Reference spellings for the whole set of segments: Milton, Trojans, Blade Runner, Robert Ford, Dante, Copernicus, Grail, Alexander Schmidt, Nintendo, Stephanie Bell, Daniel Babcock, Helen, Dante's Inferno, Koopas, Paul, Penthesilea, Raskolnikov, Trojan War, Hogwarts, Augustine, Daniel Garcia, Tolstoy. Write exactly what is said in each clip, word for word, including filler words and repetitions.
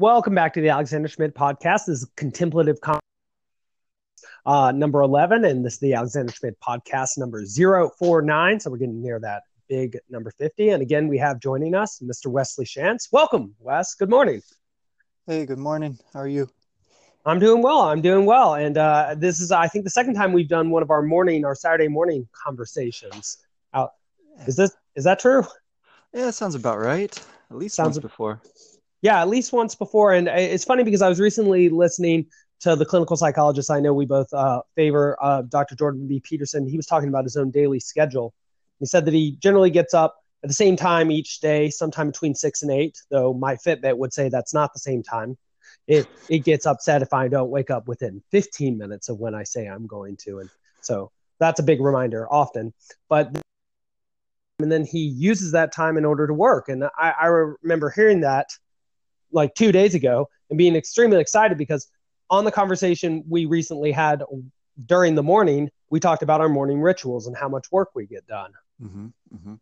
Welcome back to the Alexander Schmidt podcast. This is Contemplative Con- uh, number eleven, and this is the Alexander Schmidt podcast number zero four nine. So we're getting near that big number fifty. And again, we have joining us Mister Wesley Shantz. Welcome, Wes. Good morning. Hey, good morning. How are you? I'm doing well. I'm doing well. And uh, this is, I think, the second time we've done one of our morning, our Saturday morning conversations. Out. Is this is that true? Yeah, that sounds about right. At least sounds once ab- before. Yeah, at least once before. And it's funny because I was recently listening to the clinical psychologist I know we both uh, favor, uh, Doctor Jordan B. Peterson. He was talking about his own daily schedule. He said that he generally gets up at the same time each day, sometime between six and eight, though my Fitbit would say that's not the same time. It it gets upset if I don't wake up within fifteen minutes of when I say I'm going to. And so that's a big reminder often. But and then he uses that time in order to work. And I, I remember hearing that like two days ago and being extremely excited because on the conversation we recently had during the morning, we talked about our morning rituals and how much work we get done. Mm-hmm, mm-hmm.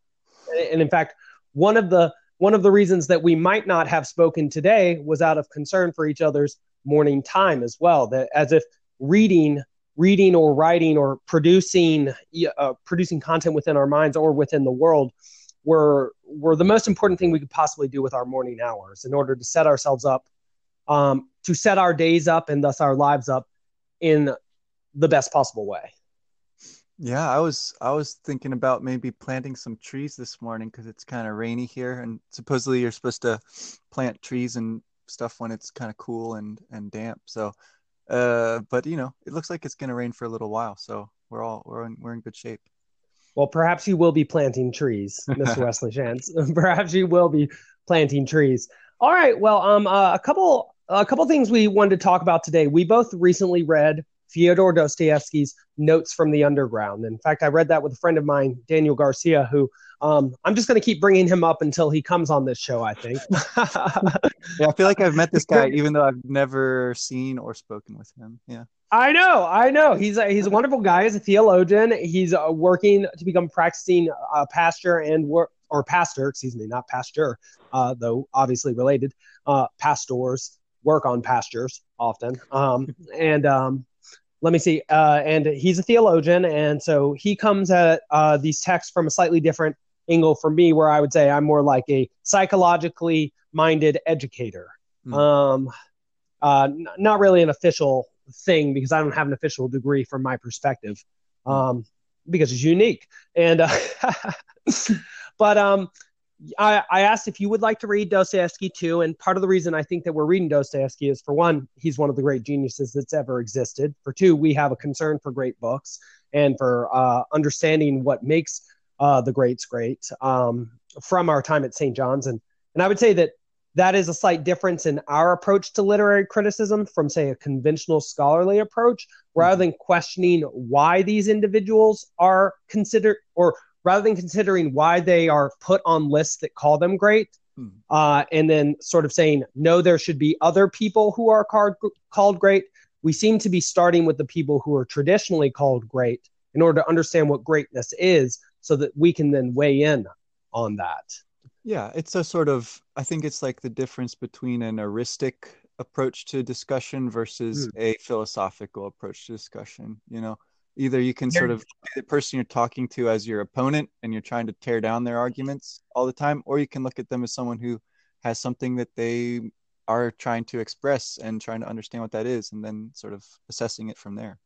And in fact, one of the one of the reasons that we might not have spoken today was out of concern for each other's morning time as well. That as if reading, reading or writing or producing, uh, producing content within our minds or within the world were were the most important thing we could possibly do with our morning hours in order to set ourselves up, um, to set our days up and thus our lives up in the best possible way. Yeah, I was I was thinking about maybe planting some trees this morning because it's kind of rainy here, and supposedly you're supposed to plant trees and stuff when it's kind of cool and, and damp. So, uh, but you know, it looks like it's going to rain for a little while, so we're all we're in, we're in good shape. Well, perhaps you will be planting trees, Mister Wesley Shantz. Perhaps you will be planting trees. All right. Well, um, uh, a couple a couple things we wanted to talk about today. We both recently read Fyodor Dostoevsky's Notes from the Underground. In fact, I read that with a friend of mine, Daniel Garcia, who um, I'm just going to keep bringing him up until he comes on this show, I think. Yeah, I feel like I've met this guy, even though I've never seen or spoken with him. Yeah, I know. I know. He's a, he's a wonderful guy. He's a theologian. He's uh, working to become practicing uh, pastor and work or pastor, excuse me, not pastor, uh, though obviously related. Uh, pastors work on pastures often. Um, and um, Let me see. Uh, and he's a theologian. And so he comes at uh, these texts from a slightly different angle for me, where I would say I'm more like a psychologically minded educator. Mm. Um, uh, n- not really an official thing because I don't have an official degree from my perspective, um, because it's unique. And uh, but um, I, I asked if you would like to read Dostoevsky too. And part of the reason I think that we're reading Dostoevsky is, for one, he's one of the great geniuses that's ever existed. For two, we have a concern for great books and for uh, understanding what makes uh, the greats great um, from our time at Saint John's. And and I would say that that is a slight difference in our approach to literary criticism from, say, a conventional scholarly approach, rather than questioning why these individuals are considered or rather than considering why they are put on lists that call them great, hmm. uh, and then sort of saying, no, there should be other people who are card, called great. We seem to be starting with the people who are traditionally called great in order to understand what greatness is so that we can then weigh in on that. Yeah, it's a sort of, I think it's like the difference between an heuristic approach to discussion versus hmm. a philosophical approach to discussion, you know? Either you can sort of look at the person you're talking to as your opponent and you're trying to tear down their arguments all the time, or you can look at them as someone who has something that they are trying to express and trying to understand what that is and then sort of assessing it from there.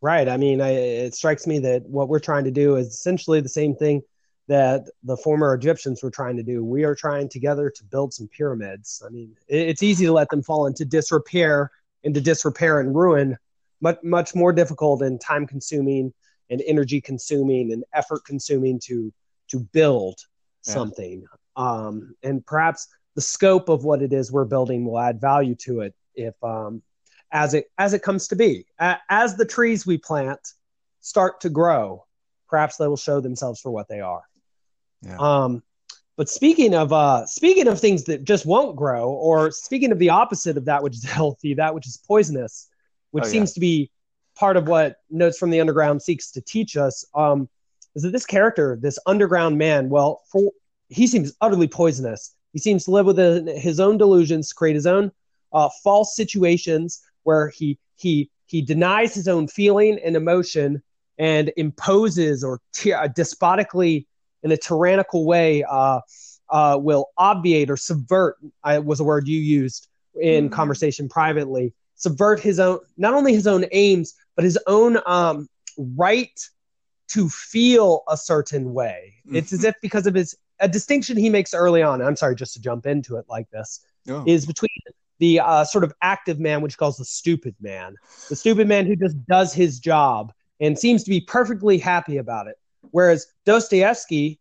Right. I mean, I, it strikes me that what we're trying to do is essentially the same thing that the former Egyptians were trying to do. We are trying together to build some pyramids. I mean, it, it's easy to let them fall into disrepair, into disrepair and ruin. Much much more difficult and time-consuming and energy-consuming and effort-consuming to to build yeah. something. Um, and perhaps the scope of what it is we're building will add value to it if um, as it as it comes to be. A- as the trees we plant start to grow, perhaps they will show themselves for what they are. Yeah. Um, but speaking of uh, speaking of things that just won't grow, or speaking of the opposite of that which is healthy, that which is poisonous, which oh, seems yeah. to be part of what Notes from the Underground seeks to teach us, um, is that this character, this underground man, well, for, he seems utterly poisonous He seems to live with his own delusions, create his own uh, false situations where he he he denies his own feeling and emotion and imposes or t- despotically in a tyrannical way uh, uh, will obviate or subvert, I, was a word you used in mm-hmm. conversation privately, subvert his own, not only his own aims, but his own um, right to feel a certain way. Mm-hmm. It's as if because of his, a distinction he makes early on, I'm sorry, just to jump into it like this, oh. is between the uh, sort of active man, which he calls the stupid man, the stupid man who just does his job and seems to be perfectly happy about it. Whereas Dostoevsky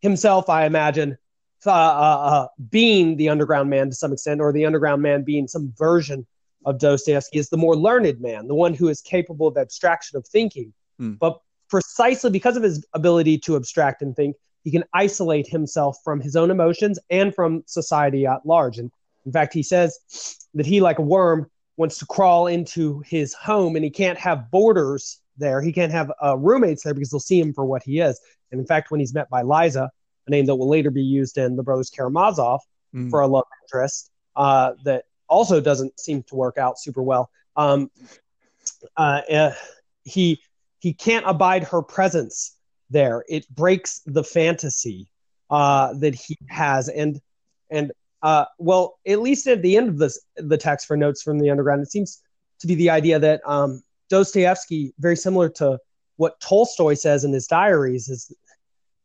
himself, I imagine, uh, uh, being the underground man to some extent, or the underground man being some version of Dostoevsky, is the more learned man, the one who is capable of abstraction of thinking. Mm. But precisely because of his ability to abstract and think, he can isolate himself from his own emotions and from society at large. And in fact, he says that he, like a worm, wants to crawl into his home, and he can't have boarders there. He can't have uh, roommates there because they'll see him for what he is. And in fact, when he's met by Liza, a name that will later be used in The Brothers Karamazov mm. for a love interest uh, that also doesn't seem to work out super well. Um, uh, uh, he he can't abide her presence there. It breaks the fantasy uh, that he has. And, and uh, well, at least at the end of this, the text for Notes from the Underground, it seems to be the idea that um, Dostoevsky, very similar to what Tolstoy says in his diaries, is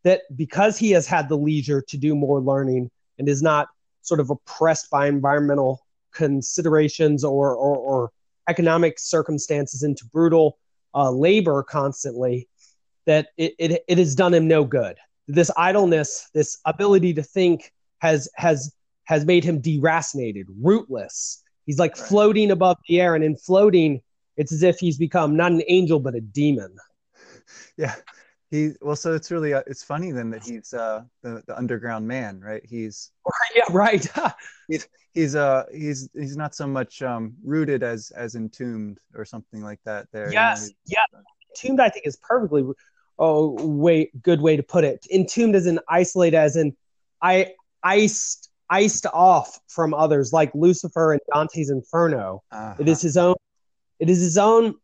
that because he has had the leisure to do more learning and is not sort of oppressed by environmental considerations or, or, or economic circumstances into brutal uh, labor constantly, that it, it it has done him no good. This idleness, this ability to think, has has has made him deracinated, rootless. He's like right. floating above the air, and in floating, it's as if he's become not an angel but a demon. Yeah, he well, so it's really uh, it's funny then that he's uh, the the underground man, right? He's yeah, right. he's he's uh he's he's not so much um, rooted as as entombed or something like that. There, yes, you know, yeah, entombed I think is perfectly. Oh, wait, good way to put it. Entombed as in isolated, as in I iced iced off from others, like Lucifer in Dante's Inferno. Uh-huh. It is his own. It is his own.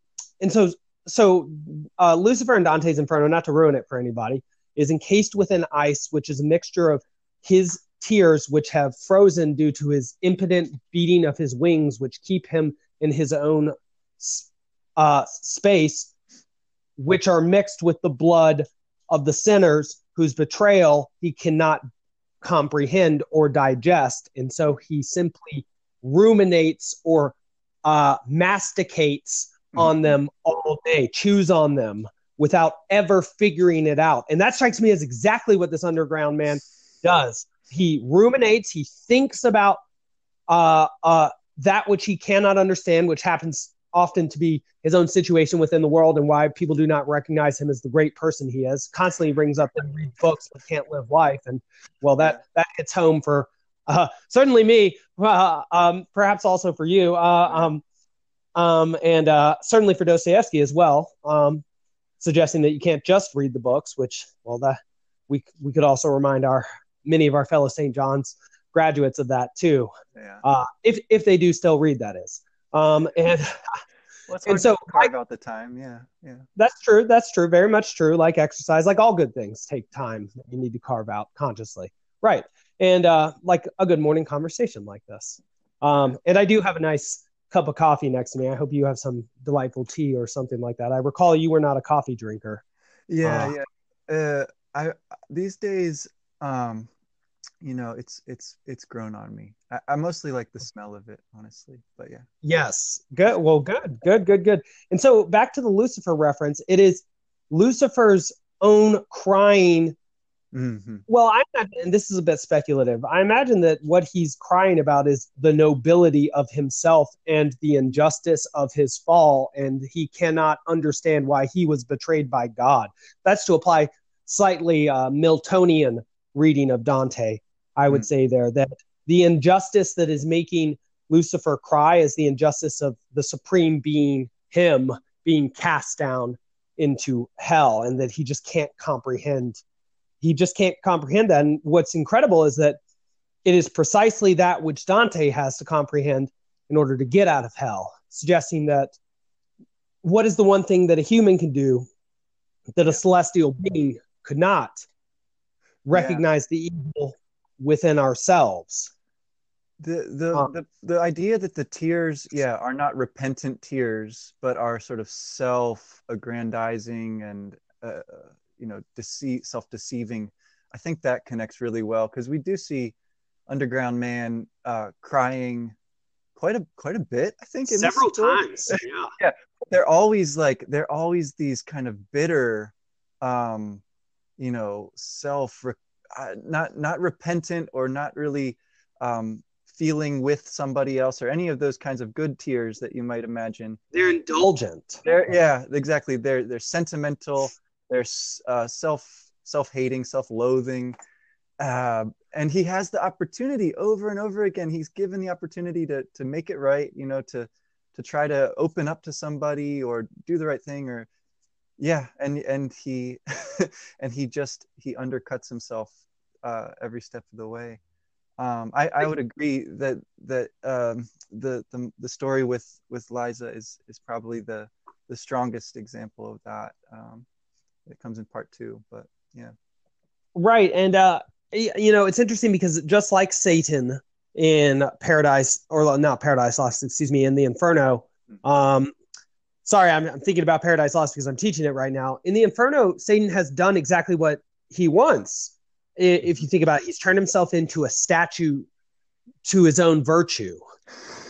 And so, so uh, Lucifer in Dante's Inferno, not to ruin it for anybody, is encased within ice, which is a mixture of his tears, which have frozen due to his impotent beating of his wings, which keep him in his own uh, space, which are mixed with the blood of the sinners whose betrayal he cannot comprehend or digest. And so he simply ruminates or uh, masticates mm-hmm. on them all day, chews on them without ever figuring it out. And that strikes me as exactly what this underground man does. He ruminates, he thinks about uh, uh, that which he cannot understand, which happens often to be his own situation within the world and why people do not recognize him as the great person he is. Constantly brings up and read books but can't live life. And well, that, that hits home for uh, certainly me, uh, um, perhaps also for you, uh, um, um, and uh, certainly for Dostoevsky as well, um, suggesting that you can't just read the books, which, well, that we we could also remind our many of our fellow Saint John's graduates of that too, yeah. uh, if if they do still read, that is. Um, and well, and so I, about the time, yeah, yeah. That's true. That's true. Very much true. Like exercise, like all good things, take time that you need to carve out consciously, right? And uh, like a good morning conversation like this. Um, and I do have a nice cup of coffee next to me. I hope you have some delightful tea or something like that. I recall you were not a coffee drinker. Yeah, uh, yeah. Uh, I these days, um, you know, it's it's it's grown on me. I, I mostly like the smell of it, honestly. But yeah. Yes. Good. Well, good, good, good, good. And so back to the Lucifer reference, it is Lucifer's own crying. Mm-hmm. Well, I imagine, and this is a bit speculative, I imagine that what he's crying about is the nobility of himself and the injustice of his fall, and he cannot understand why he was betrayed by God. That's to apply slightly uh, Miltonian reading of Dante, I would mm. say there, that the injustice that is making Lucifer cry is the injustice of the supreme being, him being cast down into hell, and that he just can't comprehend. He just can't comprehend that. And what's incredible is that It is precisely that which Dante has to comprehend in order to get out of hell, suggesting that what is the one thing that a human can do that a celestial being could not? Recognize yeah. the evil within ourselves. The the, um, the the idea that the tears, yeah, are not repentant tears, but are sort of self-aggrandizing and, uh, you know, deceit, self-deceiving. I think that connects really well, because we do see Underground Man uh, crying quite a quite a bit. I think in several times. Yeah, yeah. They're always like they're always these kind of bitter, um, you know, self, uh, not not repentant or not really. Um, feeling with somebody else, or any of those kinds of good tears that you might imagine. They're indulgent. They're yeah, exactly. They're they're sentimental. They're uh, self self hating, self loathing, uh, and he has the opportunity over and over again. He's given the opportunity to to make it right. You know, to to try to open up to somebody or do the right thing, or yeah, and and he and he just he undercuts himself uh, every step of the way. Um, I, I would agree that that um, the, the the story with, with Liza is is probably the, the strongest example of that. Um, it comes in part two, but yeah, right. And uh, you know, it's interesting because just like Satan in Paradise, or not Paradise Lost, excuse me, in the Inferno. Um, sorry, I'm, I'm thinking about Paradise Lost because I'm teaching it right now. In the Inferno, Satan has done exactly what he wants. If you think about it, he's turned himself into a statue to his own virtue.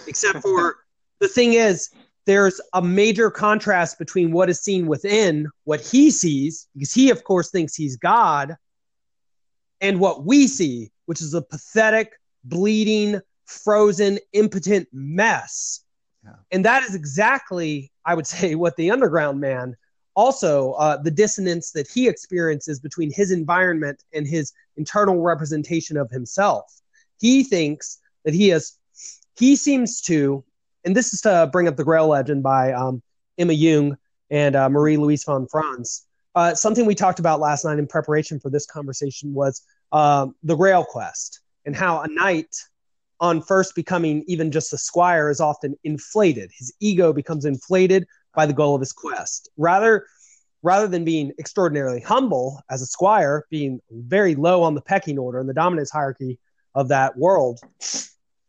Except for the thing is, there's a major contrast between what is seen within, what he sees, because he, of course, thinks he's God, and what we see, which is a pathetic, bleeding, frozen, impotent mess. Yeah. And that is exactly, I would say, what the Underground Man Also, uh, the dissonance that he experiences between his environment and his internal representation of himself. He thinks that he is, he seems to, and this is to bring up the Grail legend by um, Emma Jung and uh, Marie-Louise von Franz. Uh, something we talked about last night in preparation for this conversation was uh, the Grail quest, and how a knight on first becoming even just a squire is often inflated. His ego becomes inflated by the goal of his quest. Rather rather than being extraordinarily humble as a squire, being very low on the pecking order and the dominance hierarchy of that world,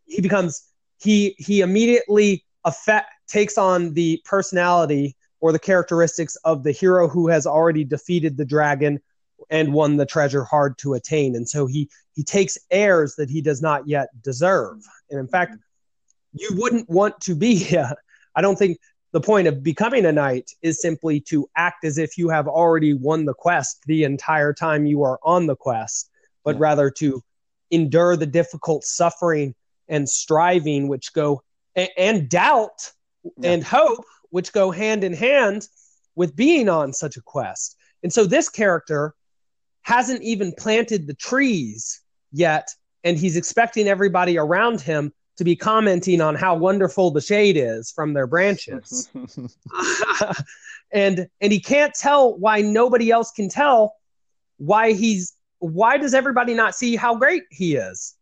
he becomes, he he immediately affect, takes on the personality or the characteristics of the hero who has already defeated the dragon and won the treasure hard to attain. And so he he takes heirs that he does not yet deserve. And in fact, you wouldn't want to be, uh, I don't think, the point of becoming a knight is simply to act as if you have already won the quest the entire time you are on the quest, but yeah. rather to endure the difficult suffering and striving, which go and, and doubt yeah. and hope, which go hand in hand with being on such a quest. And so this character hasn't even planted the trees yet, and he's expecting everybody around him to be commenting on how wonderful the shade is from their branches. and and he can't tell why nobody else can tell why he's, why does everybody not see how great he is?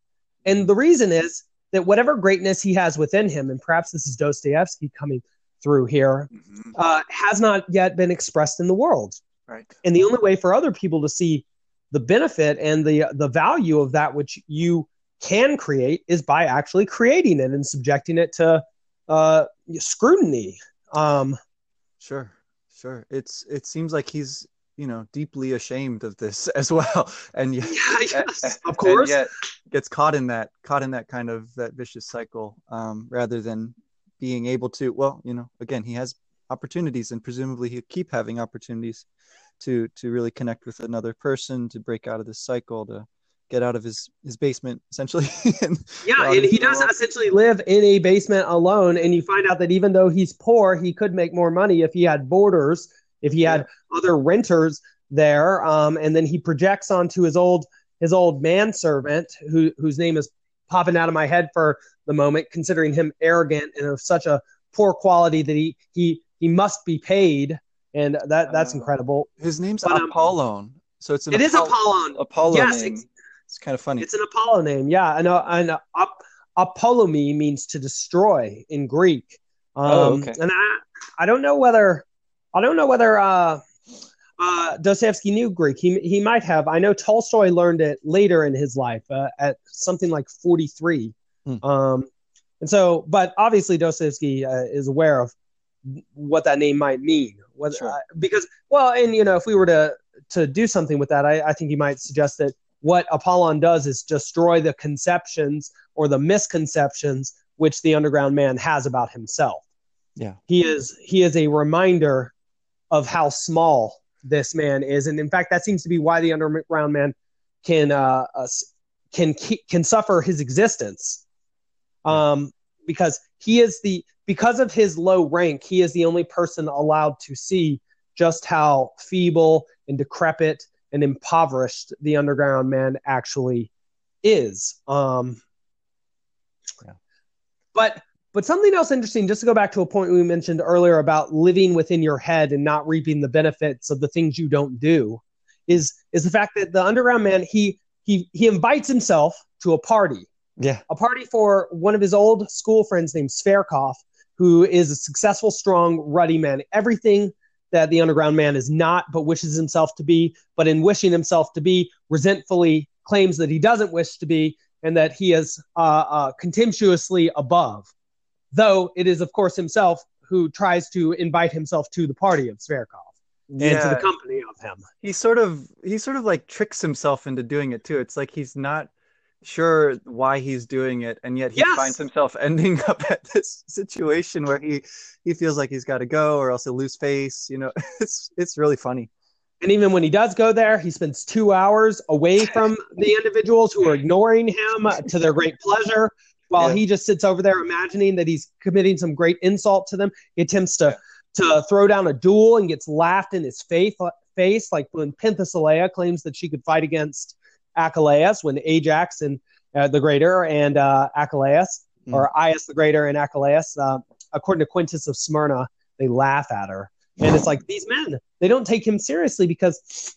And the reason is that whatever greatness he has within him, and perhaps this is Dostoevsky coming through here, mm-hmm. uh, has not yet been expressed in the world. Right. And the only way for other people to see the benefit and the the value of that which you can create is by actually creating it and subjecting it to uh, scrutiny. Um, sure, sure. It's it seems like he's you know deeply ashamed of this as well, and yet, yeah, yes, and, of course, and yet gets caught in that caught in that kind of that vicious cycle um, rather than being able to. Well, you know, again, he has opportunities, and presumably he'll keep having opportunities to to really connect with another person, to break out of this cycle, to get out of his, his basement, essentially. and yeah, and he does essentially live in a basement alone, and you find out that even though he's poor, he could make more money if he had boarders, if he had yeah. other renters there. Um, and then he projects onto his old his old manservant, who, whose name is popping out of my head for the moment, considering him arrogant and of such a poor quality that he he, he must be paid, and that that's uh, incredible. His name's but, Apollon. Um, so it's an it Apoll- is Apollon. Apollon. Yes, name. It's kind of funny. It's an Apollo name, yeah. And an ap- apollomi means to destroy in Greek. Um, oh, okay. And I, I don't know whether, I don't know whether uh, uh, Dostoevsky knew Greek. He he might have. I know Tolstoy learned it later in his life, uh, at something like forty-three. Hmm. Um, and so, but obviously Dostoevsky uh, is aware of what that name might mean. Whether, sure. uh, because well, and you know, if we were to to do something with that, I, I think he might suggest that what Apollon does is destroy the conceptions or the misconceptions which the underground man has about himself. Yeah. He is he is a reminder of how small this man is. And in fact, that seems to be why the underground man can uh, uh, can can suffer his existence. Um, because he is the because of his low rank, he is the only person allowed to see just how feeble and decrepit and impoverished the underground man actually is. Um, yeah. But But something else interesting, just to go back to a point we mentioned earlier about living within your head and not reaping the benefits of the things you don't do, is is the fact that the underground man, he he he invites himself to a party. Yeah. A party for one of his old school friends named Sverkov, who is a successful, strong, ruddy man. Everything that the underground man is not, but wishes himself to be, but in wishing himself to be, resentfully claims that he doesn't wish to be and that he is uh, uh, contemptuously above. Though it is, of course, himself who tries to invite himself to the party of Sverkov yeah. and to the company of him. He sort of, he sort of like tricks himself into doing it too. It's like he's not sure why he's doing it, and yet he yes. finds himself ending up at this situation where he, he feels like he's got to go, or else he'll lose face. You know, it's it's really funny. And even when he does go there, he spends two hours away from the individuals who are ignoring him to their great pleasure. While yeah. he just sits over there imagining that he's committing some great insult to them. He attempts to, to throw down a duel and gets laughed in his face, face, like when Penthesilea claims that she could fight against Achilleus, when Ajax and uh, the Greater and uh, Achilleus, mm. or Aias the Greater and Achilleus, uh, according to Quintus of Smyrna, they laugh at her. And it's like, these men, they don't take him seriously, because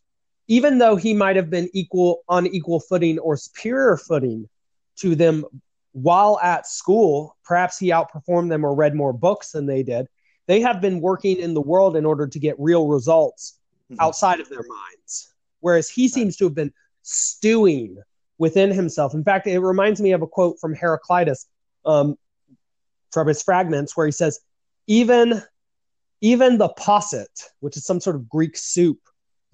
even though he might have been equal on equal footing or superior footing to them while at school, perhaps he outperformed them or read more books than they did. They have been working in the world in order to get real results mm-hmm. outside of their minds. Whereas he seems to have been stewing within himself. In fact, it reminds me of a quote from Heraclitus um, from his Fragments, where he says, even, even the posset, which is some sort of Greek soup,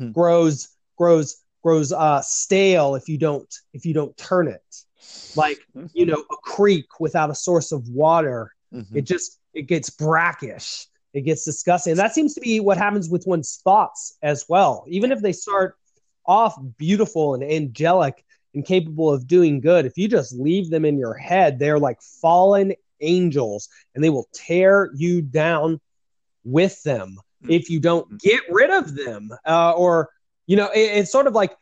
mm. grows, grows, grows uh, stale if you don't, if you don't turn it. Like, you know, a creek without a source of water. Mm-hmm. It just, it gets brackish. It gets disgusting. And that seems to be what happens with one's thoughts as well. Even if they start off beautiful and angelic and capable of doing good, if you just leave them in your head, they're like fallen angels, and they will tear you down with them if you don't get rid of them. Uh, or, you know, it, it's sort of like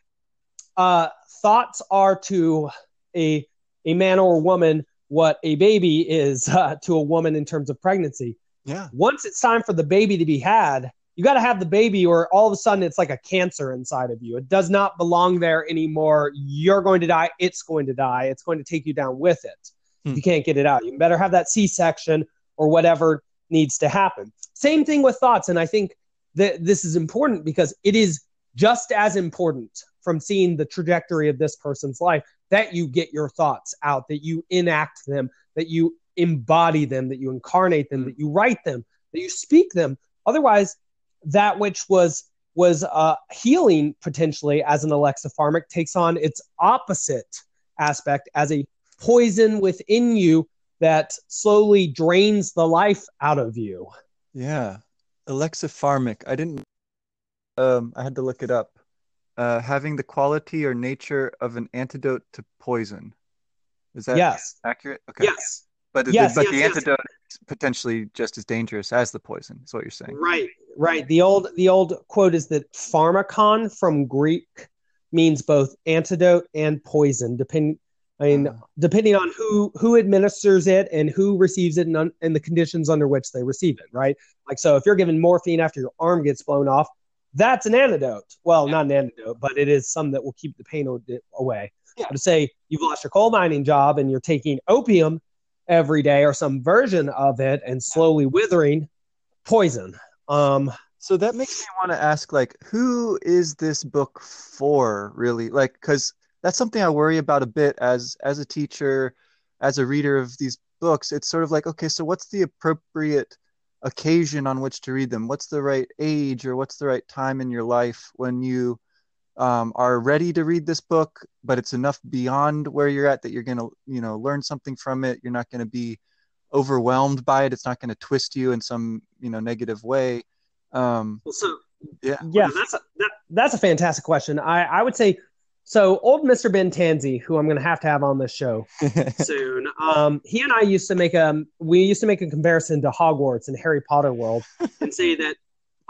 uh, thoughts are to... A a man or a woman what a baby is uh, to a woman in terms of pregnancy. Yeah. Once it's time for the baby to be had, you got to have the baby, or all of a sudden it's like a cancer inside of you. It does not belong there anymore. You're going to die. It's going to die. It's going to take you down with it. Hmm. You can't get it out. You better have that C-section or whatever needs to happen. Same thing with thoughts, and I think that this is important, because it is just as important from seeing the trajectory of this person's life that you get your thoughts out, that you enact them, that you embody them, that you incarnate them, that you write them, that you speak them. Otherwise, that which was was uh, healing potentially as an alexitharmic takes on its opposite aspect as a poison within you that slowly drains the life out of you. Yeah, alexitharmic. I didn't. Um, I had to look it up. Uh, having the quality or nature of an antidote to poison. Is that yes. accurate? Okay. Yes. But, yes, but yes, the yes, antidote yes. is potentially just as dangerous as the poison, is what you're saying. Right, right. The old the old quote is that pharmakon from Greek means both antidote and poison, depend, I mean, uh, depending on who, who administers it and who receives it, and, un, and the conditions under which they receive it, right? Like, so if you're given morphine after your arm gets blown off, that's an antidote. Well, yeah. not an antidote, but it is some that will keep the pain away. you know, to say you've lost your coal mining job and you're taking opium every day or some version of it and slowly withering poison. Um, so that makes me want to ask, like, who is this book for, really? Like, because that's something I worry about a bit as as a teacher, as a reader of these books. It's sort of like, okay, so what's the appropriate occasion on which to read them? What's the right age, or what's the right time in your life when you um, are ready to read this book, but it's enough beyond where you're at that you're going to, you know, learn something from it. You're not going to be overwhelmed by it. It's not going to twist you in some, you know, negative way. Um, well, so yeah, yeah, that's a, that, that's a fantastic question. I, I would say, so old Mister Ben Tanzi, who I'm going to have to have on this show soon, um, he and I used to make a, we used to make a comparison to Hogwarts and Harry Potter world and say that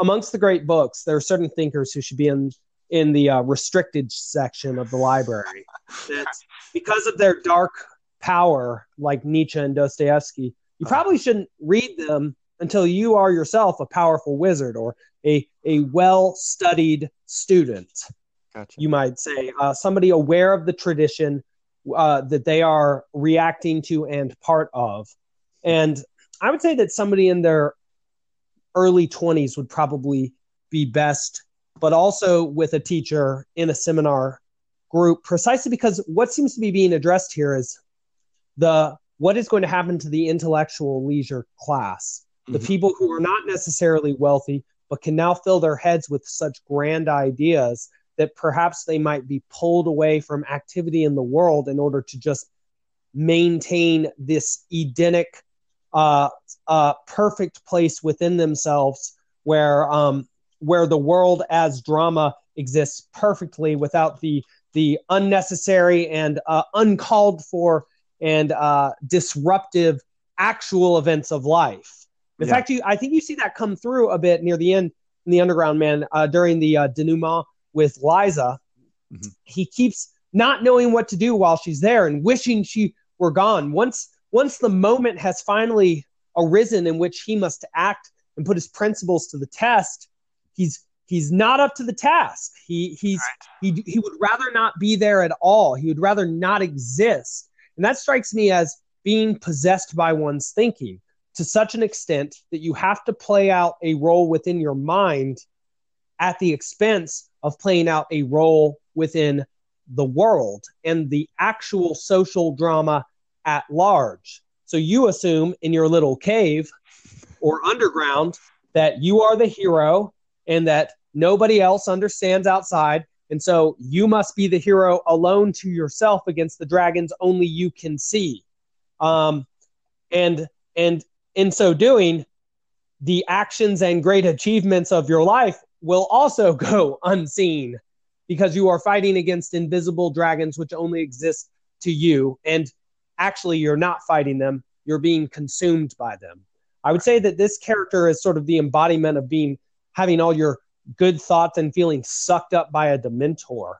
amongst the great books, there are certain thinkers who should be in, in the uh, restricted section of the library. That's because of their dark power, like Nietzsche and Dostoevsky, you probably shouldn't read them until you are yourself a powerful wizard or a, a well-studied student. Gotcha. You might say, uh, somebody aware of the tradition uh, that they are reacting to and part of. And I would say that somebody in their early twenties would probably be best, but also with a teacher in a seminar group, precisely because what seems to be being addressed here is the what is going to happen to the intellectual leisure class, mm-hmm. the people who are not necessarily wealthy, but can now fill their heads with such grand ideas that perhaps they might be pulled away from activity in the world in order to just maintain this Edenic, uh, uh, perfect place within themselves where um, where the world as drama exists perfectly without the the unnecessary and uh, uncalled for and uh, disruptive actual events of life. In yeah. fact, you, I think you see that come through a bit near the end in The Underground Man uh, during the uh, denouement with Liza, mm-hmm. he keeps not knowing what to do while she's there and wishing she were gone. Once once the moment has finally arisen in which he must act and put his principles to the test, he's he's not up to the task. He he's right. he he would rather not be there at all. He would rather not exist. And that strikes me as being possessed by one's thinking to such an extent that you have to play out a role within your mind at the expense of playing out a role within the world and the actual social drama at large. So you assume in your little cave or underground that you are the hero and that nobody else understands outside. And so you must be the hero alone to yourself against the dragons only you can see. Um, and, and in so doing, the actions and great achievements of your life will also go unseen because you are fighting against invisible dragons, which only exist to you. And actually, you're not fighting them. You're being consumed by them. I would say that this character is sort of the embodiment of being, having all your good thoughts and feelings sucked up by a Dementor.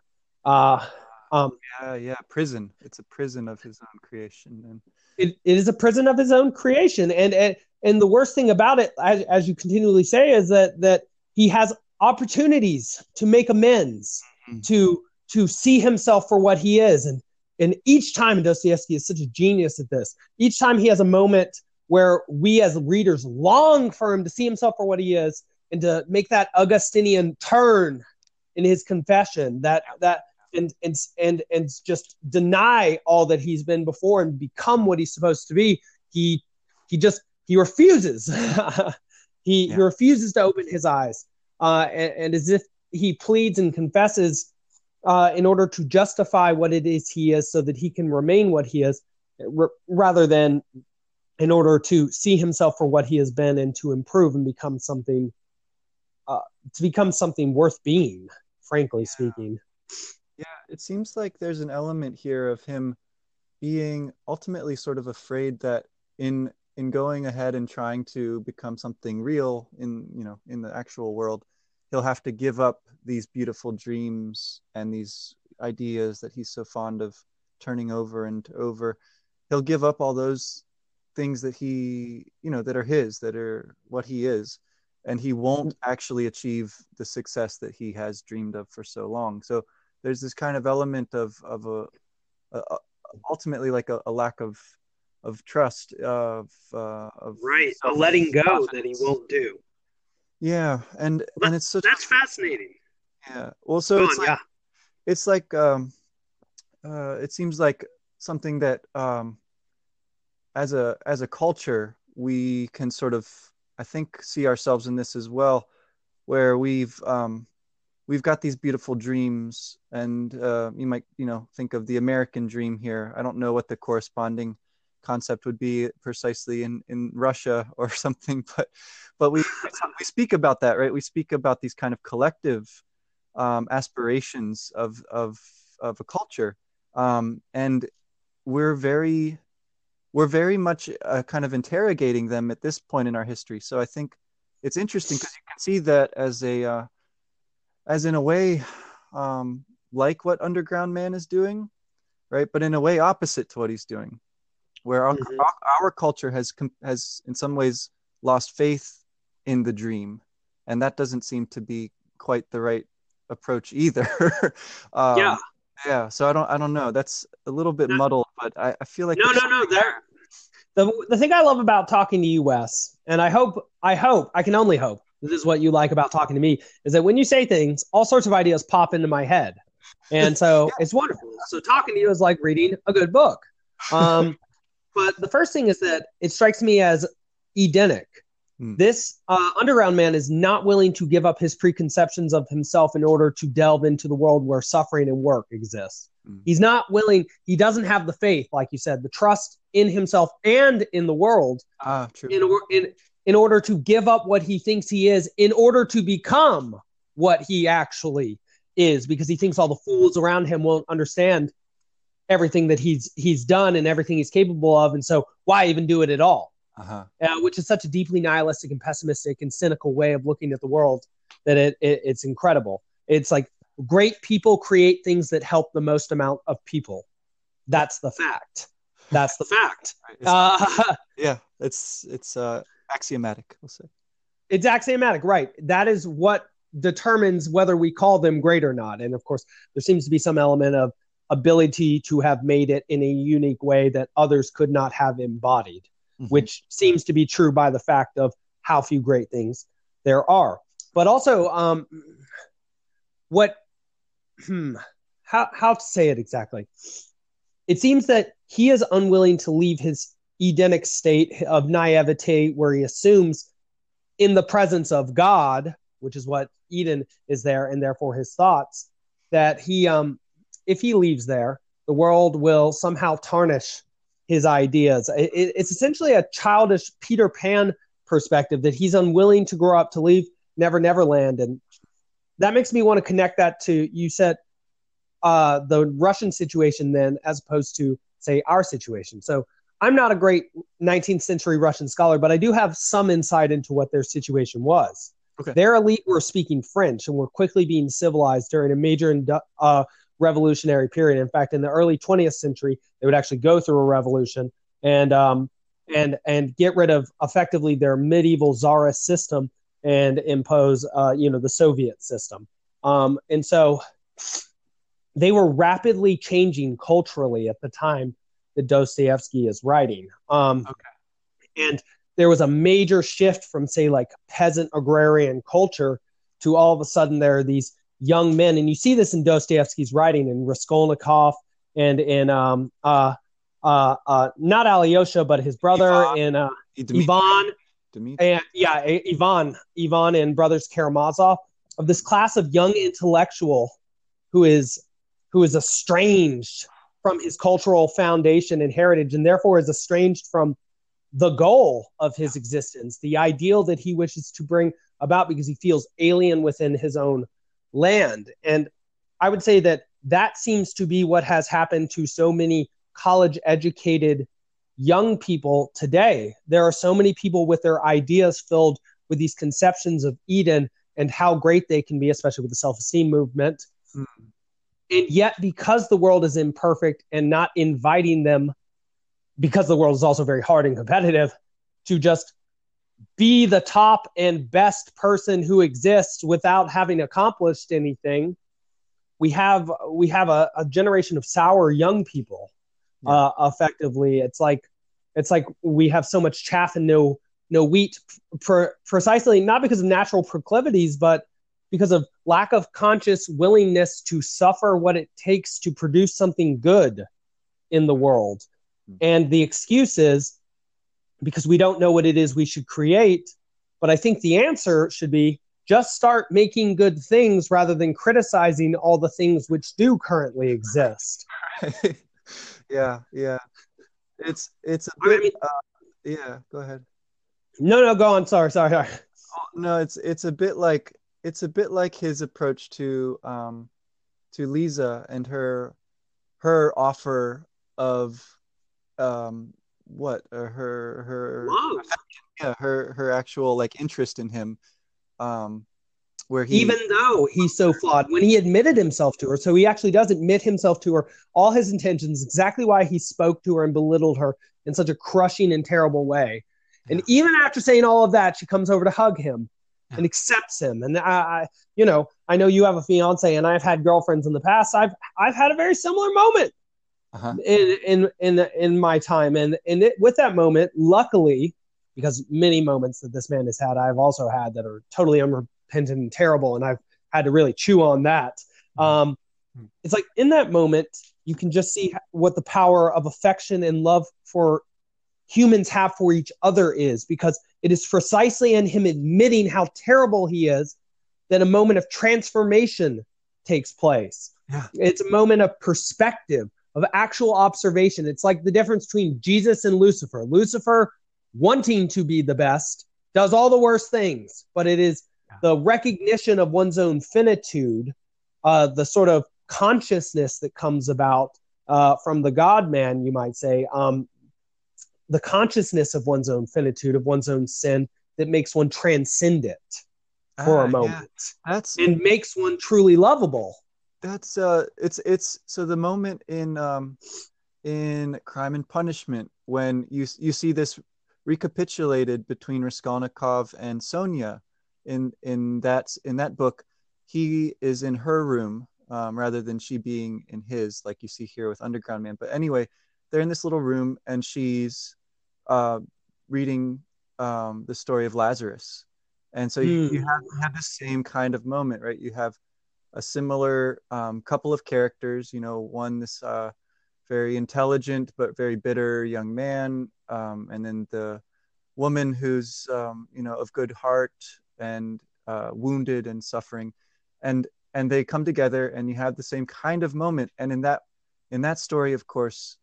Uh, um, yeah, yeah, prison. It's a prison of his own creation. And it, it is a prison of his own creation. And, and, and the worst thing about it, as, as you continually say, is that, that he has opportunities to make amends, mm-hmm. to to see himself for what he is. And and each time, Dostoevsky is such a genius at this, each time he has a moment where we as readers long for him to see himself for what he is and to make that Augustinian turn in his confession, that that and and and and just deny all that he's been before and become what he's supposed to be, he he just he refuses. he, yeah. he refuses to open his eyes. Uh, and, and as if he pleads and confesses uh, in order to justify what it is he is so that he can remain what he is, r- rather than in order to see himself for what he has been and to improve and become something, uh, to become something worth being, frankly yeah. speaking. Yeah, it seems like there's an element here of him being ultimately sort of afraid that in in going ahead and trying to become something real in, you know, in the actual world, he'll have to give up these beautiful dreams and these ideas that he's so fond of turning over and over. He'll give up all those things that he, you know, that are his, that are what he is, and he won't actually achieve the success that he has dreamed of for so long. So there's this kind of element of, of a, uh, ultimately like a, a lack of of trust of uh, of right a letting go prophets. That he won't do. Yeah, and but, and it's such that's fascinating. Yeah, well, so go it's on, like, yeah. it's like um, uh, it seems like something that um, as a as a culture we can sort of I think see ourselves in this as well, where we've um, we've got these beautiful dreams, and uh, you might you know think of the American dream here. I don't know what the corresponding concept would be precisely in, in Russia or something, but but we we speak about that, right? We speak about these kind of collective um, aspirations of of of a culture, um, and we're very we're very much uh, kind of interrogating them at this point in our history. So I think it's interesting because you can see that as a uh, as in a way um, like what Underground Man is doing, right? But in a way opposite to what he's doing. Where our, mm-hmm. our, our culture has has in some ways lost faith in the dream, and that doesn't seem to be quite the right approach either. um, yeah, yeah. So I don't, I don't know. That's a little bit no. muddled, but I, I feel like no, no, no. There. The the thing I love about talking to you, Wes, and I hope, I hope, I can only hope this is what you like about talking to me, is that when you say things, all sorts of ideas pop into my head, and so yeah. it's wonderful. So talking to you is like reading a good book. Um. But the first thing is that it strikes me as Edenic. Mm. This uh, Underground Man is not willing to give up his preconceptions of himself in order to delve into the world where suffering and work exist. Mm. He's not willing. He doesn't have the faith, like you said, the trust in himself and in the world ah, true. In, or, in, in order to give up what he thinks he is in order to become what he actually is, because he thinks all the fools around him won't understand everything that he's he's done and everything he's capable of, and so why even do it at all? Uh-huh. Uh, which is such a deeply nihilistic and pessimistic and cynical way of looking at the world that it, it it's incredible. It's like great people create things that help the most amount of people. That's the fact. That's the fact. It's, uh, yeah, it's it's uh, axiomatic. We'll say it's axiomatic, right? That is what determines whether we call them great or not. And of course, there seems to be some element of ability to have made it in a unique way that others could not have embodied, mm-hmm. which seems to be true by the fact of how few great things there are. But also, um, what, hmm, how how to say it exactly? It seems that he is unwilling to leave his Edenic state of naivete, where he assumes in the presence of God, which is what Eden is there, and therefore his thoughts, that he um. if he leaves there, the world will somehow tarnish his ideas. It, it's essentially a childish Peter Pan perspective that he's unwilling to grow up to leave Never Never Land. And that makes me want to connect that to, you said, uh, the Russian situation then, as opposed to, say, our situation. So I'm not a great nineteenth century Russian scholar, but I do have some insight into what their situation was. Okay. Their elite were speaking French and were quickly being civilized during a major uh, revolutionary period. In fact, in the early twentieth century, they would actually go through a revolution and um, and and get rid of effectively their medieval czarist system and impose, uh, you know, the Soviet system. Um, and so they were rapidly changing culturally at the time that Dostoevsky is writing. Um, okay. And there was a major shift from, say, like peasant agrarian culture to all of a sudden there are these young men, and you see this in Dostoevsky's writing, in Raskolnikov, and in um, uh, uh, uh, not Alyosha, but his brother, in uh, Dimitri. Ivan, Dimitri. And, yeah, Ivan, Ivan, and Brothers Karamazov, of this class of young intellectual who is who is estranged from his cultural foundation and heritage, and therefore is estranged from the goal of his existence, the ideal that he wishes to bring about, because he feels alien within his own land. And I would say that that seems to be what has happened to so many college educated young people today. There are so many people with their ideas filled with these conceptions of Eden and how great they can be, especially with the self-esteem movement. Mm-hmm. And yet, because the world is imperfect and not inviting them, because the world is also very hard and competitive, to just be the top and best person who exists without having accomplished anything, we have we have a, a generation of sour young people. Yeah. Uh, effectively, it's like it's like we have so much chaff and no no wheat, pre- precisely not because of natural proclivities, but because of lack of conscious willingness to suffer what it takes to produce something good in the world. Mm-hmm. And the excuse is because we don't know what it is we should create. But I think the answer should be just start making good things rather than criticizing all the things which do currently exist. yeah, yeah. It's it's a bit, I mean, uh, yeah, go ahead. No, no, go on. Sorry, sorry, sorry. No, it's it's a bit like it's a bit like his approach to um to Liza and her her offer of um what uh, her her love. yeah her her actual like interest in him, um where he even though he's so flawed when he admitted himself to her. So he actually does admit himself to her, all his intentions, exactly why he spoke to her and belittled her in such a crushing and terrible way. And even after saying all of that, she comes over to hug him and accepts him. And I, I, you know, I know you have a fiance, and I've had girlfriends in the past. I've, I've had a very similar moment uh-huh. in, in, in, in my time. And, and it, with that moment, luckily, because many moments that this man has had, I've also had that are totally unrepentant and terrible. And I've had to really chew on that. Um, mm-hmm. It's like in that moment, you can just see what the power of affection and love for humans have for each other is, because it is precisely in him admitting how terrible he is that a moment of transformation takes place. Yeah. It's a moment of perspective, of actual observation. It's like the difference between Jesus and Lucifer. Lucifer, wanting to be the best, does all the worst things, but it is yeah. the recognition of one's own finitude, uh, the sort of consciousness that comes about uh, from the God-man, you might say, um, the consciousness of one's own finitude, of one's own sin, that makes one transcend it for ah, a moment yeah. That's and makes one truly lovable. That's uh, it's it's so the moment in um, in Crime and Punishment when you you see this recapitulated between Raskolnikov and Sonia in in that in that book, he is in her room um, rather than she being in his, like you see here with Underground Man. But anyway, they're in this little room and she's uh, reading um, the story of Lazarus. And so you, mm. you have, have the same kind of moment, right? You have a similar um, couple of characters, you know, one, this uh, very intelligent, but very bitter young man. Um, and then the woman who's, um, you know, of good heart and uh, wounded and suffering. And, and they come together and you have the same kind of moment. And in that, in that story, of course,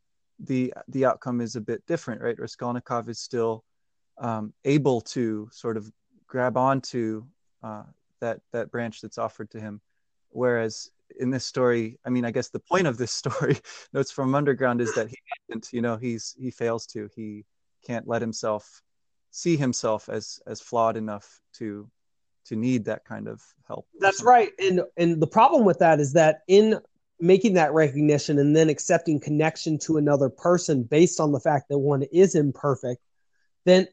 the the outcome is a bit different, right? Raskolnikov is still um, able to sort of grab onto uh, that that branch that's offered to him. Whereas in this story, I mean, I guess the point of this story, Notes from Underground, is that he doesn't, you know, he's he fails to, he can't let himself see himself as as flawed enough to to need that kind of help. That's right. And and the problem with that is that in making that recognition and then accepting connection to another person based on the fact that one is imperfect, then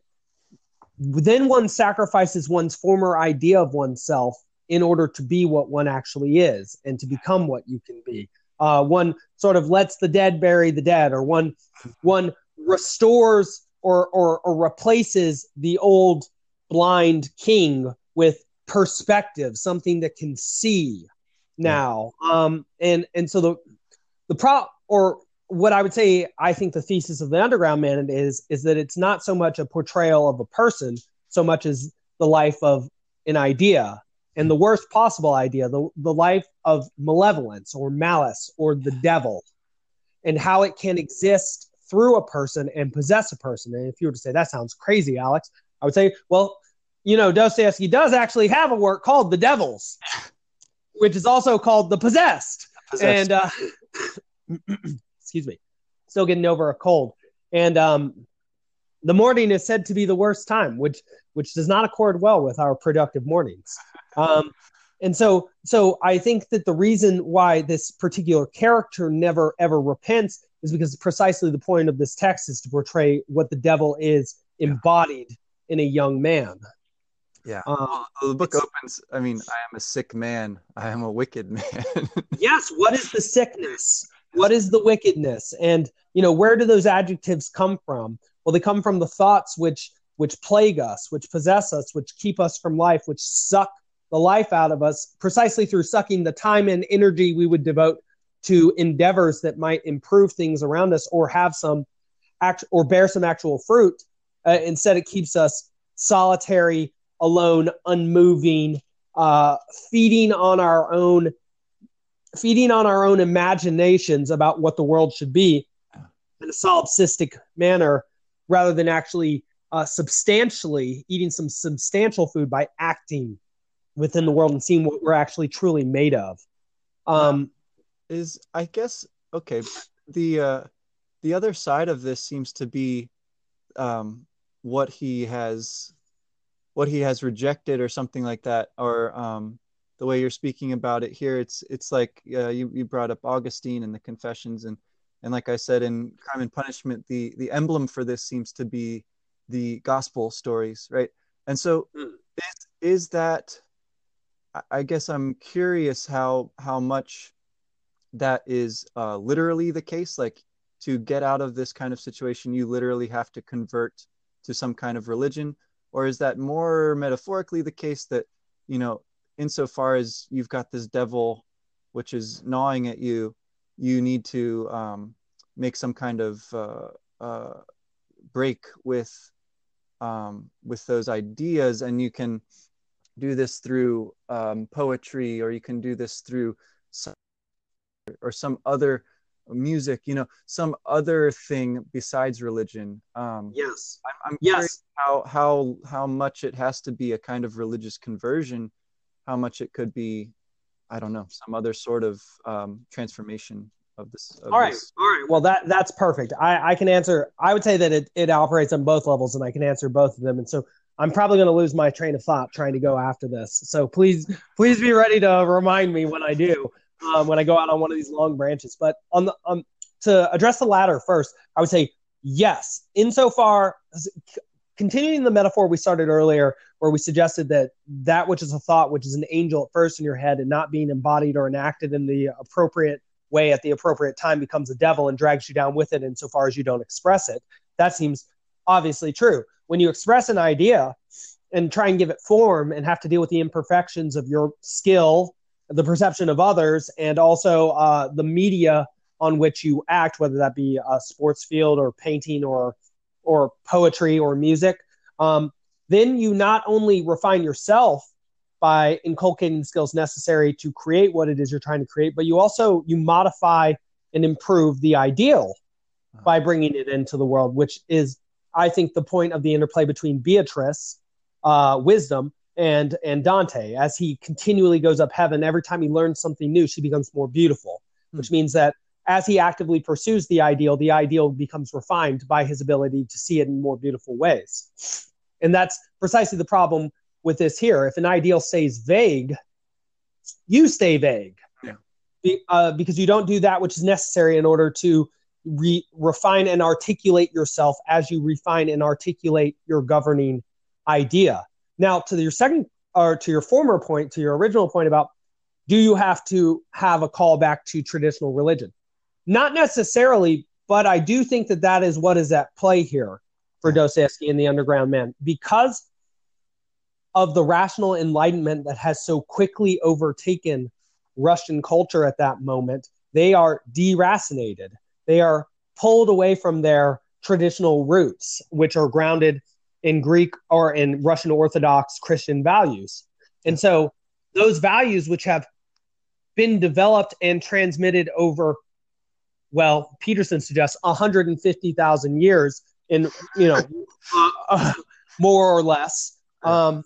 then one sacrifices one's former idea of oneself in order to be what one actually is and to become what you can be. Uh, one sort of lets the dead bury the dead, or one one restores or, or, or replaces the old blind king with perspective, something that can see now. Um, and, and so the, the pro or what I would say, I think the thesis of the Underground Man is, is that it's not so much a portrayal of a person so much as the life of an idea, and the worst possible idea, the, the life of malevolence or malice or the devil, and how it can exist through a person and possess a person. And if you were to say, that sounds crazy, Alex, I would say, well, you know, Dostoevsky does actually have a work called The Devils, which is also called The Possessed. Possessed. And uh, excuse me, still getting over a cold. And um, the morning is said to be the worst time, which which does not accord well with our productive mornings. Um, and so, so I think that the reason why this particular character never ever repents is because precisely the point of this text is to portray what the devil is embodied in a young man. Yeah. Um, the book opens, I mean, I am a sick man. I am a wicked man. Yes. What is the sickness? What is the wickedness? And, you know, where do those adjectives come from? Well, they come from the thoughts which which plague us, which possess us, which keep us from life, which suck the life out of us, precisely through sucking the time and energy we would devote to endeavors that might improve things around us or have some act or bear some actual fruit. Uh, instead, it keeps us solitary, alone, unmoving, uh, feeding on our own, feeding on our own imaginations about what the world should be in a solipsistic manner, rather than actually uh, substantially eating some substantial food by acting within the world and seeing what we're actually truly made of. Um, Is I guess okay. The uh, the other side of this seems to be um, what he has. what he has rejected or something like that, or um, the way you're speaking about it here, it's it's like uh, you, you brought up Augustine and the Confessions, and, and like I said, in Crime and Punishment, the, the emblem for this seems to be the gospel stories, right? And so mm. is, is that, I guess I'm curious how, how much that is uh, literally the case, like to get out of this kind of situation, you literally have to convert to some kind of religion. Or is that more metaphorically the case that, you know, insofar as you've got this devil, which is gnawing at you, you need to um, make some kind of uh, uh, break with um, with those ideas, and you can do this through um, poetry, or you can do this through some, or some other music, you know, some other thing besides religion. Um, yes. I'm, I'm yes. curious how, how, how much it has to be a kind of religious conversion, how much it could be, I don't know, some other sort of um, transformation of this. Of all right. This. All right. Well, that that's perfect. I, I can answer. I would say that it, it operates on both levels, and I can answer both of them. And so I'm probably going to lose my train of thought trying to go after this. So please, please be ready to remind me when I do. Um, when I go out on one of these long branches. But on the um, to address the latter first, I would say yes. Insofar, c- continuing the metaphor we started earlier, where we suggested that that which is a thought, which is an angel at first in your head and not being embodied or enacted in the appropriate way at the appropriate time, becomes a devil and drags you down with it insofar as you don't express it. That seems obviously true. When you express an idea and try and give it form and have to deal with the imperfections of your skill, the perception of others, and also uh, the media on which you act, whether that be a sports field or painting or or poetry or music, um, then you not only refine yourself by inculcating the skills necessary to create what it is you're trying to create, but you also you modify and improve the ideal uh-huh. by bringing it into the world, which is, I think, the point of the interplay between Beatrice, uh, wisdom, and and Dante. As he continually goes up heaven, every time he learns something new, she becomes more beautiful, mm-hmm. which means that as he actively pursues the ideal, the ideal becomes refined by his ability to see it in more beautiful ways. And that's precisely the problem with this here. If an ideal stays vague, you stay vague, yeah. Be, uh, because you don't do that which is necessary in order to re- refine and articulate yourself as you refine and articulate your governing idea. Now, to your second, or to your former point, to your original point about, do you have to have a callback to traditional religion? Not necessarily, but I do think that that is what is at play here for Dostoevsky and the Underground Man, because of the rational enlightenment that has so quickly overtaken Russian culture at that moment. They are deracinated. They are pulled away from their traditional roots, which are grounded in Greek or in Russian Orthodox Christian values. And so those values, which have been developed and transmitted over, well, Peterson suggests one hundred fifty thousand years in, you know, uh, more or less, um,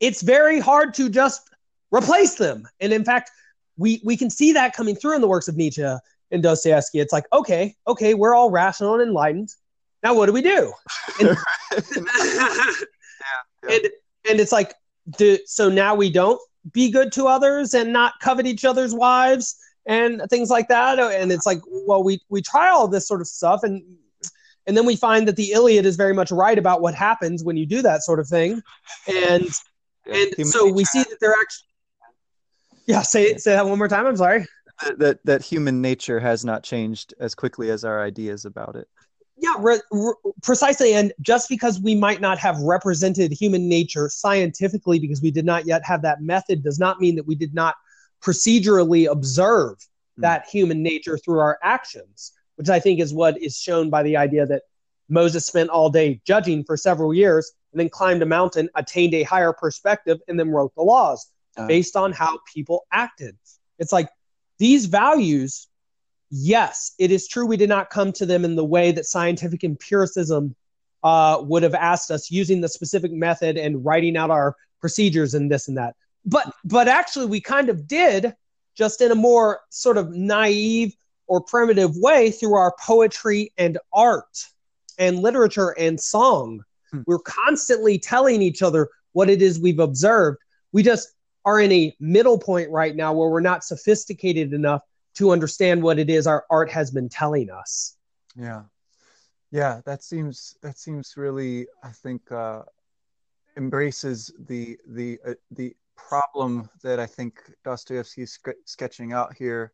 it's very hard to just replace them. And in fact, we, we can see that coming through in the works of Nietzsche and Dostoevsky. It's like, okay, okay, we're all rational and enlightened. Now, what do we do? And, yeah, yeah. and, and it's like, do, so now we don't be good to others and not covet each other's wives and things like that. And it's like, well, we, we try all this sort of stuff, and And then we find that the Iliad is very much right about what happens when you do that sort of thing. And yeah, and so we see that they're actually... Yeah, say say that one more time. I'm sorry. That, that that human nature has not changed as quickly as our ideas about it. Yeah, re- re- precisely. And just because we might not have represented human nature scientifically because we did not yet have that method does not mean that we did not procedurally observe mm. that human nature through our actions, which I think is what is shown by the idea that Moses spent all day judging for several years and then climbed a mountain, attained a higher perspective, and then wrote the laws uh, based on how people acted. It's like these values... Yes, it is true we did not come to them in the way that scientific empiricism uh, would have asked us, using the specific method and writing out our procedures and this and that. But but actually we kind of did, just in a more sort of naive or primitive way, through our poetry and art and literature and song. Hmm. We're constantly telling each other what it is we've observed. We just are in a middle point right now where we're not sophisticated enough to understand what it is our art has been telling us. Yeah. Yeah, that seems that seems really, I think, uh, embraces the the uh, the problem that I think Dostoevsky is sk- sketching out here.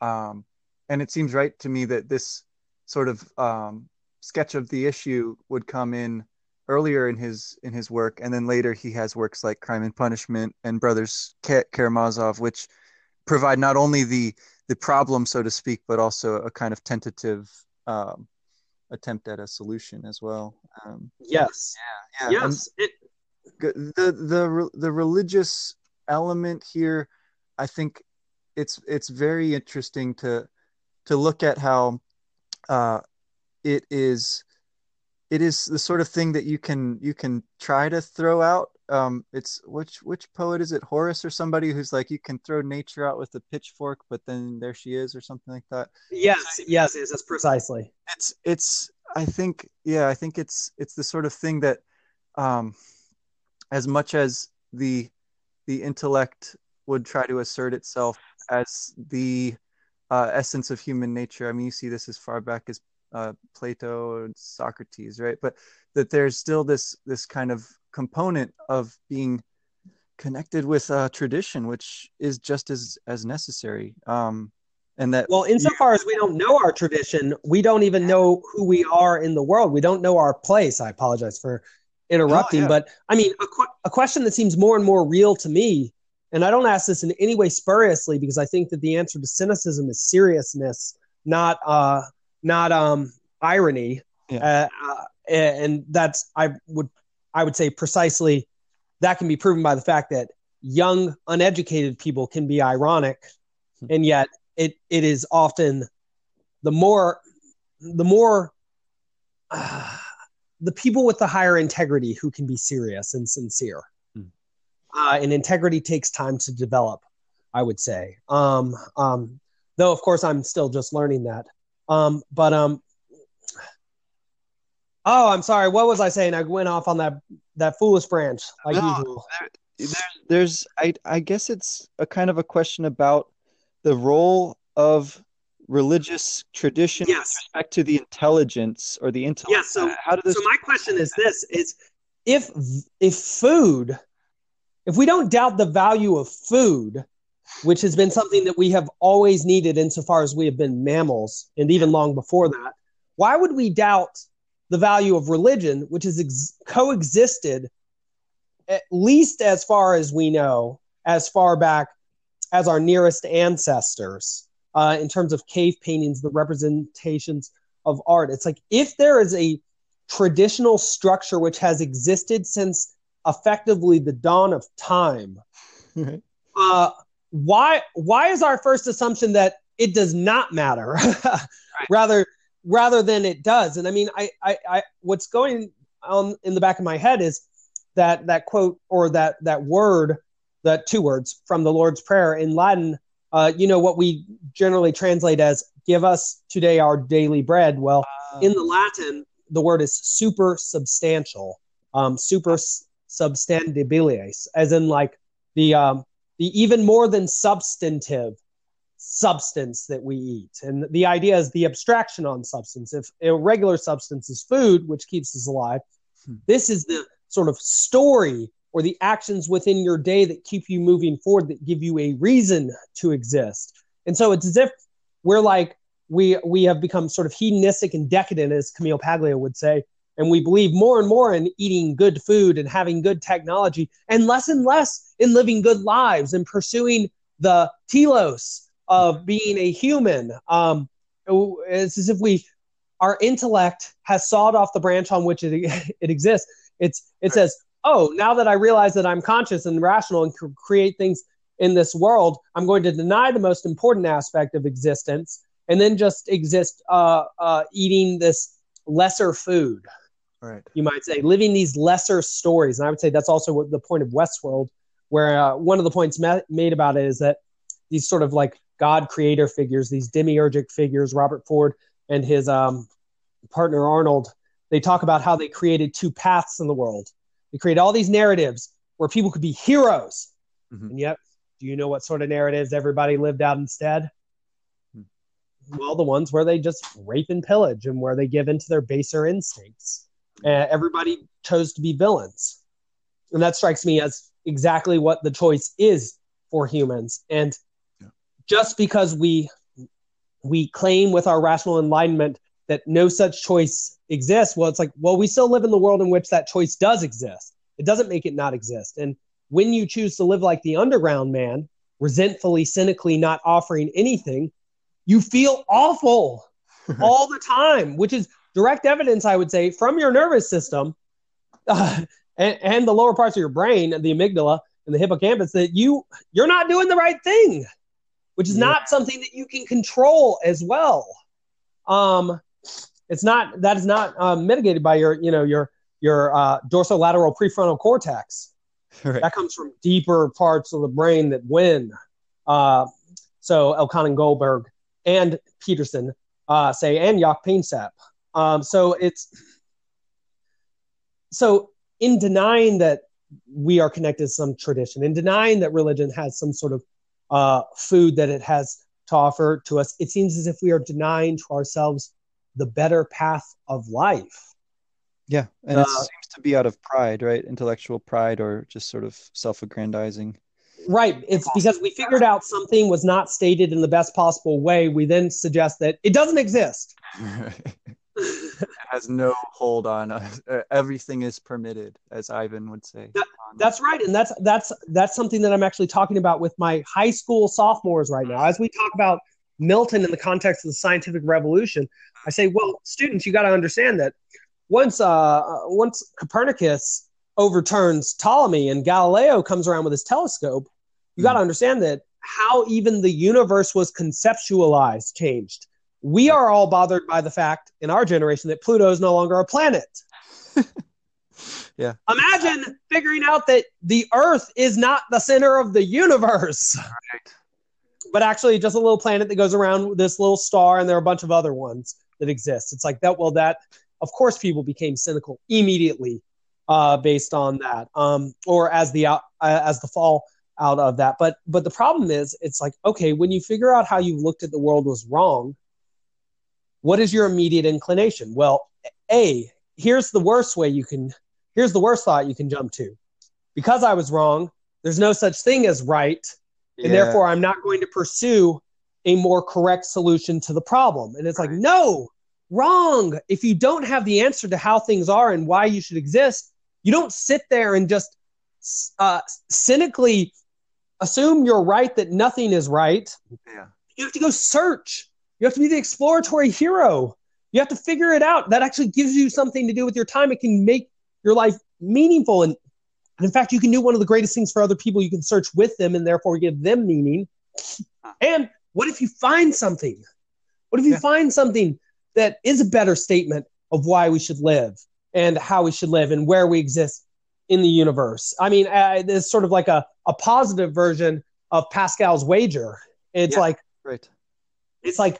Um, and it seems right to me that this sort of um, sketch of the issue would come in earlier in his in his work, and then later he has works like Crime and Punishment and Brothers Karamazov, which provide not only the the problem, so to speak, but also a kind of tentative um, attempt at a solution as well. Um, yes. Yeah, yeah. Yes. It... The the the religious element here, I think, it's it's very interesting to to look at how uh, it is it is the sort of thing that you can you can try to throw out. Um, it's which which poet is it? Horace or somebody who's like, you can throw nature out with a pitchfork, but then there she is, or something like that. Yes, yes, yes, that's precisely. It's it's. I think yeah, I think it's it's the sort of thing that, um, as much as the the intellect would try to assert itself as the uh, essence of human nature. I mean, you see this as far back as uh, Plato and Socrates, right? But that there's still this this kind of component of being connected with uh, tradition, which is just as as necessary. Um, and that well, insofar as we don't know our tradition, we don't even know who we are in the world. We don't know our place. I apologize for interrupting, oh, yeah. but I mean, a, qu- a question that seems more and more real to me, and I don't ask this in any way spuriously because I think that the answer to cynicism is seriousness, not uh, not um, irony. Yeah. Uh, and that's I would. I would say precisely that can be proven by the fact that young, uneducated people can be ironic. Mm-hmm. And yet it, it is often the more, the more uh, the people with the higher integrity who can be serious and sincere. Mm-hmm. Uh, and integrity takes time to develop, I would say. Um, um, though, of course, I'm still just learning that. Um, but, um, Oh, I'm sorry. What was I saying? I went off on that that foolish branch, like no, usual. There, there's, I, I guess it's a kind of a question about the role of religious tradition yes. with respect to the intelligence or the intellect. Yes. So, how do those so my question is this: is if if food, if we don't doubt the value of food, which has been something that we have always needed, insofar as we have been mammals, and even long before that, why would we doubt the value of religion, which has ex- coexisted, at least as far as we know, as far back as our nearest ancestors, uh, in terms of cave paintings, the representations of art. It's like, if there is a traditional structure which has existed since effectively the dawn of time, mm-hmm. uh, why why is our first assumption that it does not matter? right. Rather... rather than it does. And I mean, I, I, I, what's going on in the back of my head is that, that quote or that, that word, that two words from the Lord's Prayer in Latin, uh, you know, what we generally translate as give us today our daily bread. Well, uh, in the Latin, the word is super substantial, um, super substantibiles, as in like the, um, the even more than substantive substance that we eat. And the idea is the abstraction on substance. If a regular substance is food, which keeps us alive, hmm. this is the sort of story or the actions within your day that keep you moving forward, that give you a reason to exist. And so it's as if we're like, we we have become sort of hedonistic and decadent, as Camille Paglia would say, and we believe more and more in eating good food and having good technology, and less and less in living good lives and pursuing the telos of being a human. Um, it's as if we, our intellect has sawed off the branch on which it it exists. It's it says, oh, now that I realize that I'm conscious and rational and can create things in this world, I'm going to deny the most important aspect of existence and then just exist uh, uh, eating this lesser food. Right. You might say, living these lesser stories. And I would say that's also what the point of Westworld, where uh, one of the points ma- made about it is that these sort of like God creator figures, these demiurgic figures, Robert Ford and his um, partner Arnold, they talk about how they created two paths in the world. They create all these narratives where people could be heroes. Mm-hmm. And yet, do you know what sort of narratives everybody lived out instead? Mm-hmm. Well, the ones where they just rape and pillage and where they give into their baser instincts. Uh, everybody chose to be villains. And that strikes me as exactly what the choice is for humans. And yeah. just because we we claim with our rational enlightenment that no such choice exists, well, it's like, well, we still live in the world in which that choice does exist. It doesn't make it not exist. And when you choose to live like the underground man, resentfully, cynically, not offering anything, you feel awful all the time, which is direct evidence, I would say, from your nervous system uh, and, and the lower parts of your brain, the amygdala and the hippocampus, that you, you're not doing the right thing, which is yeah. not something that you can control as well. Um, It's not that is not um, mitigated by your, you know, your your uh, dorsolateral prefrontal cortex. Right. That comes from deeper parts of the brain that win. Uh, so Elkhan and Goldberg and Peterson uh, say, and Yak Pinsap. Um, so it's so in denying that we are connected to some tradition, in denying that religion has some sort of uh, food that it has to offer to us, it seems as if we are denying to ourselves the better path of life. Yeah. And uh, it seems to be out of pride, right? Intellectual pride or just sort of self-aggrandizing. Right. It's because we figured out something was not stated in the best possible way. We then suggest that it doesn't exist. It has no hold on us. Everything is permitted, as Ivan would say. That, that's right. And that's, that's, that's something that I'm actually talking about with my high school sophomores right now. As we talk about Milton in the context of the scientific revolution, I say, well, students, you got to understand that once uh, once Copernicus overturns Ptolemy and Galileo comes around with his telescope, you got to understand that how even the universe was conceptualized changed. We are all bothered by the fact in our generation that Pluto is no longer a planet. Yeah. Imagine figuring out that the Earth is not the center of the universe. Right. But actually just a little planet that goes around this little star, and there are a bunch of other ones that exist. It's like that, well, that, of course, people became cynical immediately uh, based on that, um, or as the uh, as the fall out of that. But but the problem is, it's like, okay, when you figure out how you looked at the world was wrong, what is your immediate inclination? Well, A, here's the worst way you can, here's the worst thought you can jump to. Because I was wrong, there's no such thing as right. And yeah. therefore, I'm not going to pursue a more correct solution to the problem. And it's like, no, wrong. If you don't have the answer to how things are and why you should exist, you don't sit there and just uh, cynically assume you're right, that nothing is right. Yeah. You have to go search. You have to be the exploratory hero. You have to figure it out. That actually gives you something to do with your time. It can make your life meaningful. And And in fact, you can do one of the greatest things for other people. You can search with them and therefore give them meaning. And what if you find something? What if you yeah. find something that is a better statement of why we should live and how we should live and where we exist in the universe? I mean, uh, there's sort of like a, a positive version of Pascal's wager. It's yeah, like, right. it's like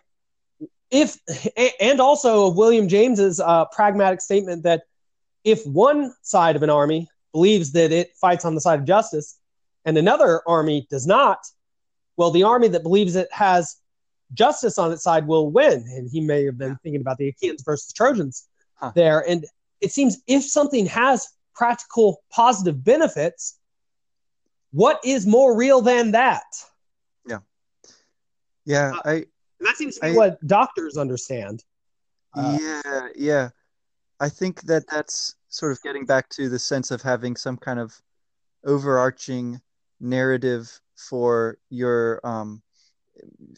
if, and also William James's uh, pragmatic statement that if one side of an army believes that it fights on the side of justice and another army does not, well, the army that believes it has justice on its side will win. And he may have been yeah. thinking about the Achaeans versus Trojans huh. there. And it seems if something has practical positive benefits, what is more real than that? Yeah. Yeah. Uh, I, and that seems to be I, what doctors understand. Uh, yeah. Yeah. I think that that's sort of getting back to the sense of having some kind of overarching narrative for your um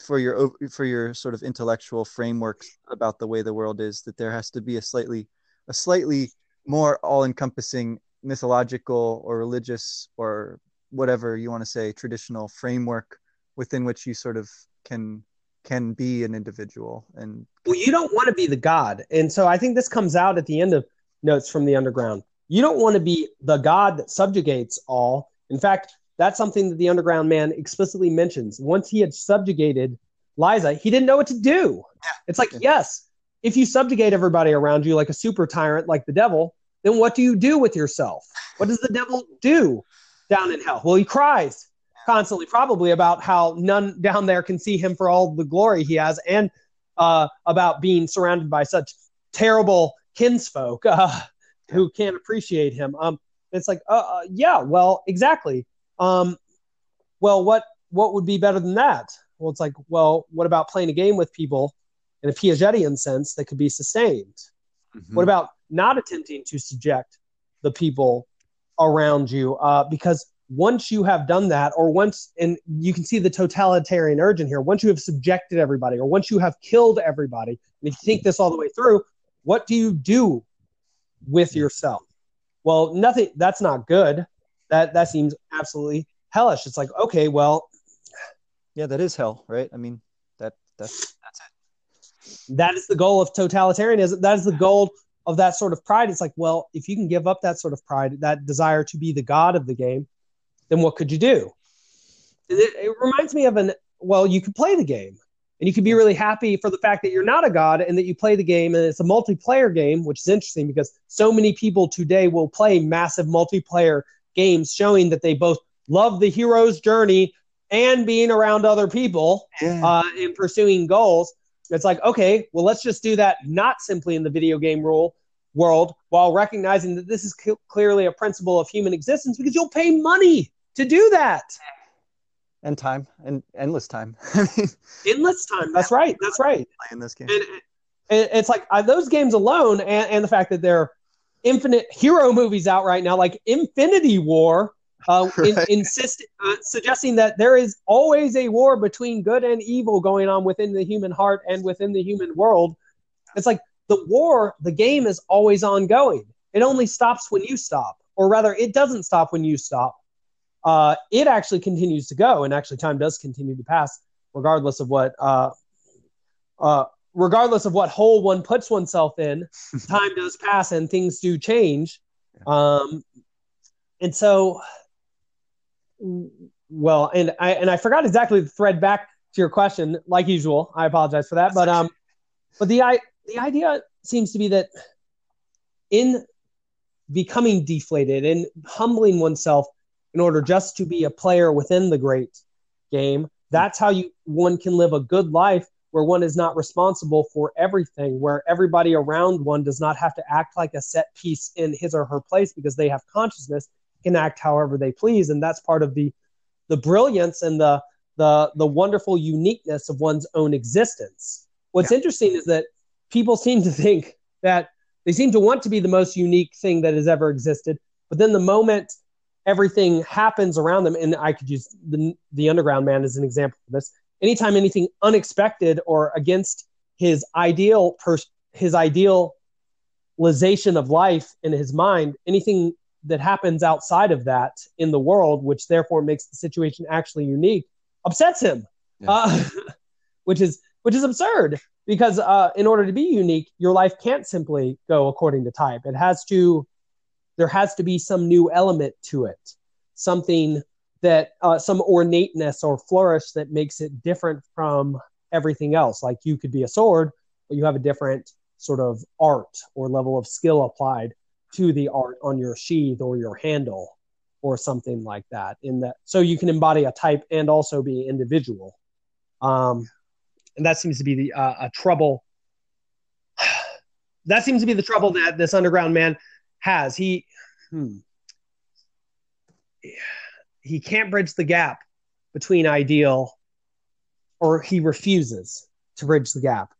for your for your sort of intellectual frameworks about the way the world is, that there has to be a slightly a slightly more all-encompassing mythological or religious or whatever you want to say traditional framework within which you sort of can can be an individual. And well, you don't want to be the god. And so I think this comes out at the end of Notes from the Underground. You don't want to be the god that subjugates all. In fact, that's something that the Underground Man explicitly mentions. Once he had subjugated Liza, he didn't know what to do. Yeah. It's like, yeah. yes, if you subjugate everybody around you like a super tyrant, like the devil, then what do you do with yourself? What does the devil do down in hell? Well, he cries constantly, probably about how none down there can see him for all the glory he has, and uh, about being surrounded by such terrible kinsfolk uh, who can't appreciate him. Um, it's like, uh, uh, yeah, well, exactly. Um, well, what, what would be better than that? Well, it's like, well, what about playing a game with people in a Piagetian sense that could be sustained? Mm-hmm. What about not attempting to subject the people around you? Uh, because once you have done that, or once, and you can see the totalitarian urge in here, once you have subjected everybody, or once you have killed everybody, and if you think this all the way through, what do you do with yourself? Well, nothing, that's not good. That that seems absolutely hellish. It's like, okay, well, yeah, that is hell, right? I mean, that that's that's it. That is the goal of totalitarianism. That is the goal of that sort of pride. It's like, well, if you can give up that sort of pride, that desire to be the god of the game, then what could you do? It, it reminds me of an well, you could play the game, and you could be really happy for the fact that you're not a god and that you play the game, and it's a multiplayer game, which is interesting because so many people today will play massive multiplayer games showing that they both love the hero's journey and being around other people yeah. uh, and pursuing goals. It's like, okay, well, let's just do that not simply in the video game rule world, while recognizing that this is c- clearly a principle of human existence, because you'll pay money to do that. And time, and endless time. endless time, that's right, that's right. Playing this game. And, and it's like, uh, those games alone, and, and the fact that they're infinite hero movies out right now, like Infinity War, uh, right. in, insist, uh, suggesting that there is always a war between good and evil going on within the human heart and within the human world. It's like the war, the game is always ongoing. It only stops when you stop, or rather, it doesn't stop when you stop. Uh, it actually continues to go, and actually, time does continue to pass, regardless of what. Uh, uh, Regardless of what hole one puts oneself in, time does pass and things do change. Um, and so, well, and I and I forgot exactly the thread back to your question, like usual. I apologize for that. But um, but the I the idea seems to be that in becoming deflated and humbling oneself in order just to be a player within the great game, that's how you one can live a good life, where one is not responsible for everything, where everybody around one does not have to act like a set piece in his or her place because they have consciousness, can act however they please. And that's part of the the brilliance and the the the wonderful uniqueness of one's own existence. What's yeah. interesting is that people seem to think that they seem to want to be the most unique thing that has ever existed, but then the moment everything happens around them, and I could use the, the Underground Man as an example for this, anytime anything unexpected or against his ideal, pers- his idealization of life in his mind, anything that happens outside of that in the world, which therefore makes the situation actually unique, upsets him, yeah. uh, which is which is absurd. Because uh, in order to be unique, your life can't simply go according to type. It has to, there has to be some new element to it, something. That uh, some ornateness or flourish that makes it different from everything else. Like you could be a sword, but you have a different sort of art or level of skill applied to the art on your sheath or your handle or something like that. In that, so you can embody a type and also be individual. Um, And that seems to be the uh, a trouble. That seems to be the trouble that this underground man has. He hmm, he can't bridge the gap between ideal, or he refuses to bridge the gap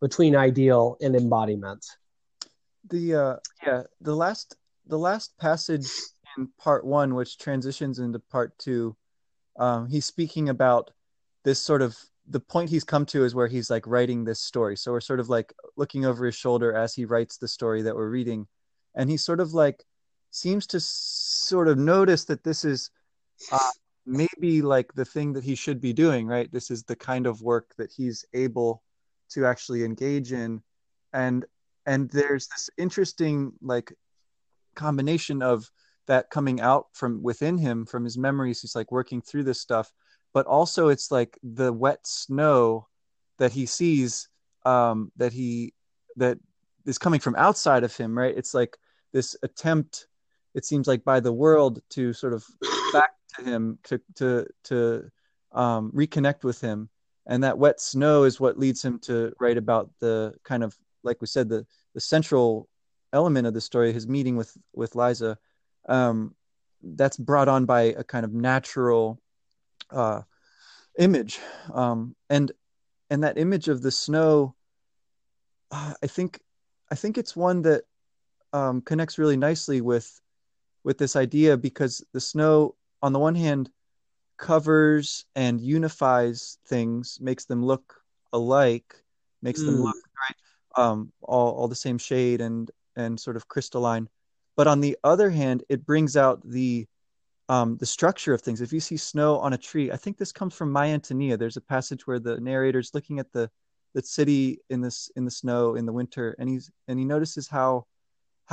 between ideal and embodiment. The uh, yeah, the last the last passage in part one, which transitions into part two, um, he's speaking about this sort of. The point he's come to is where he's like writing this story. So we're sort of like looking over his shoulder as he writes the story that we're reading. And he sort of like seems to sort of notice that this is uh, maybe like the thing that he should be doing, right? This is the kind of work that he's able to actually engage in. And, and there's this interesting like combination of that coming out from within him, from his memories. He's like working through this stuff. But also it's like the wet snow that he sees um, that he that is coming from outside of him, right? It's like this attempt, it seems like by the world to sort of back to him, to to to um, reconnect with him. And that wet snow is what leads him to write about the kind of, like we said, the, the central element of the story, his meeting with, with Liza. Um, that's brought on by a kind of natural... uh image um and and that image of the snow, uh, I think I think it's one that um connects really nicely with with this idea, because the snow on the one hand covers and unifies things, makes them look alike, makes mm. them look right, um all, all the same shade and and sort of crystalline, but on the other hand it brings out the Um, the structure of things. If you see snow on a tree, I think this comes from My Antonia. There's a passage where the narrator's looking at the, the city in this in the snow in the winter, and he's and he notices how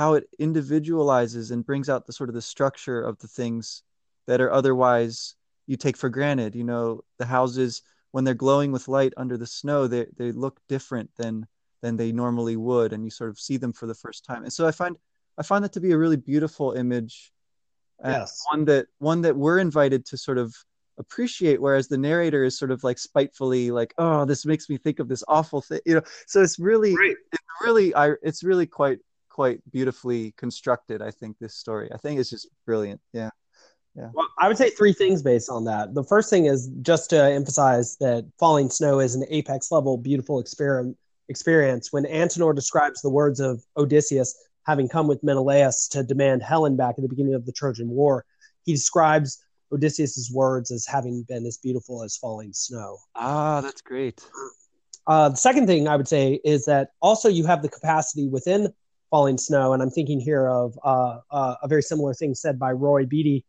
how it individualizes and brings out the sort of the structure of the things that are otherwise you take for granted. You know, the houses when they're glowing with light under the snow, they they look different than than they normally would, and you sort of see them for the first time. And so I find I find that to be a really beautiful image. Yes. One that one that we're invited to sort of appreciate, whereas the narrator is sort of like spitefully like, oh, this makes me think of this awful thing, you know. So it's really, right. it's really, I, it's really quite, quite beautifully constructed. I think this story, I think it's just brilliant. Yeah, yeah. Well, I would say three things based on that. The first thing is just to emphasize that falling snow is an apex level beautiful experiment experience. When Antenor describes the words of Odysseus, having come with Menelaus to demand Helen back at the beginning of the Trojan War, he describes Odysseus' words as having been as beautiful as falling snow. Ah, that's great. Uh, the second thing I would say is that also you have the capacity within falling snow, and I'm thinking here of uh, uh, a very similar thing said by Roy Beatty,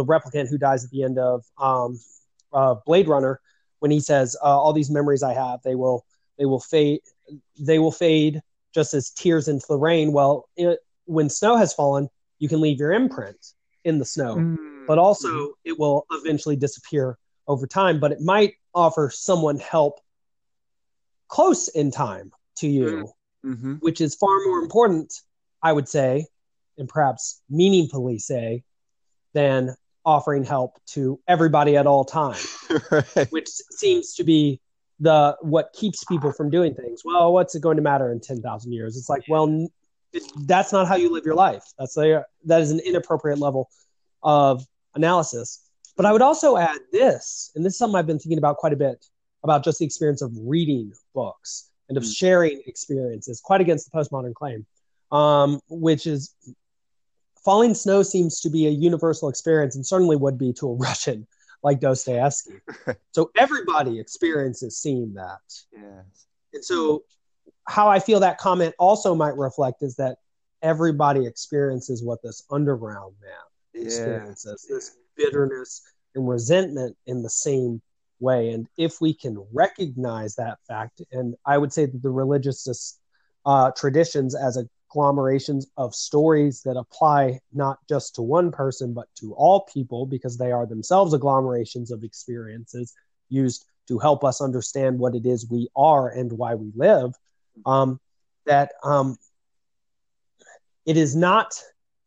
the replicant who dies at the end of um, uh, Blade Runner, when he says, uh, all these memories I have, they will, they will fade, they will fade, just as tears into the rain. Well, it, when snow has fallen, you can leave your imprint in the snow, mm. but also it will eventually disappear over time, but it might offer someone help close in time to you, mm-hmm. which is far more important, I would say, and perhaps meaningfully say, than offering help to everybody at all time, right. which seems to be the what keeps people from doing things. Well, what's it going to matter in ten thousand years? It's like, well, it, that's not how you live your life. That's a, that is an inappropriate level of analysis. But I would also add this, and this is something I've been thinking about quite a bit, about just the experience of reading books and of mm. sharing experiences, quite against the postmodern claim, um, which is falling snow seems to be a universal experience, and certainly would be to a Russian like Dostoevsky. So everybody experiences seeing that. Yes. And so how I feel that comment also might reflect is that everybody experiences what this underground man experiences, yeah. this bitterness and resentment in the same way. And if we can recognize that fact, and I would say that the religious uh, traditions as agglomerations of stories that apply not just to one person but to all people, because they are themselves agglomerations of experiences used to help us understand what it is we are and why we live, um, that um, it is not,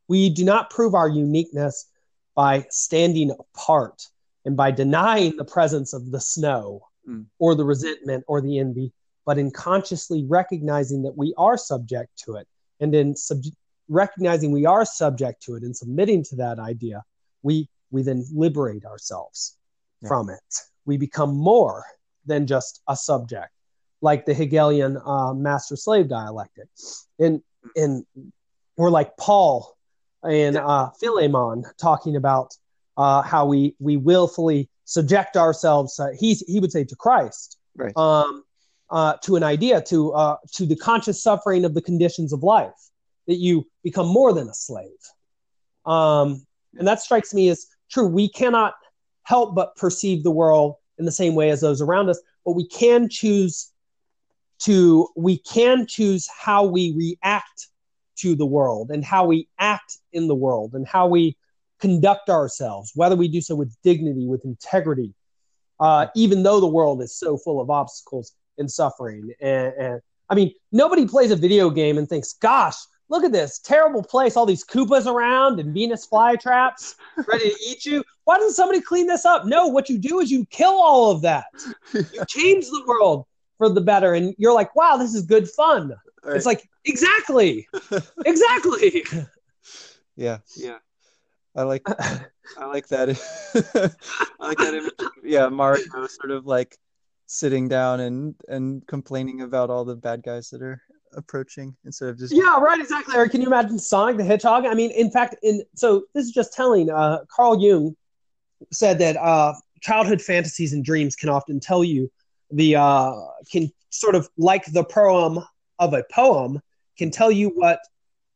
we do not prove our uniqueness by standing apart and by denying the presence of the snow mm. or the resentment or the envy, but in consciously recognizing that we are subject to it, and then sub- recognizing we are subject to it and submitting to that idea, we we then liberate ourselves yeah. from it. We become more than just a subject, like the Hegelian uh, master-slave dialectic. And and we're like Paul and yeah. uh, Philemon talking about uh, how we, we willfully subject ourselves, uh, he, he would say, to Christ, right. um, uh, to an idea, to uh, to the conscious suffering of the conditions of life, that you become more than a slave. Um, and that strikes me as true. We cannot help but perceive the world in the same way as those around us, but we can choose to we can choose how we react to the world and how we act in the world and how we conduct ourselves, whether we do so with dignity, with integrity, uh, even though the world is so full of obstacles and suffering. And, and I mean, nobody plays a video game and thinks, gosh, look at this terrible place, all these Koopas around and Venus flytraps ready to eat you. Why doesn't somebody clean this up? No, what you do is you kill all of that. Yeah. You change the world for the better. And you're like, wow, this is good fun. Right. It's like, exactly, exactly. Yeah. Yeah. I like, I like that. I like that image. Yeah. Mario sort of like sitting down and, and complaining about all the bad guys that are approaching instead of just yeah right exactly or can you imagine Sonic the Hedgehog? I mean, in fact, in so this is just telling, uh Carl Jung said that uh childhood fantasies and dreams can often tell you the uh can sort of, like the poem of a poem, can tell you what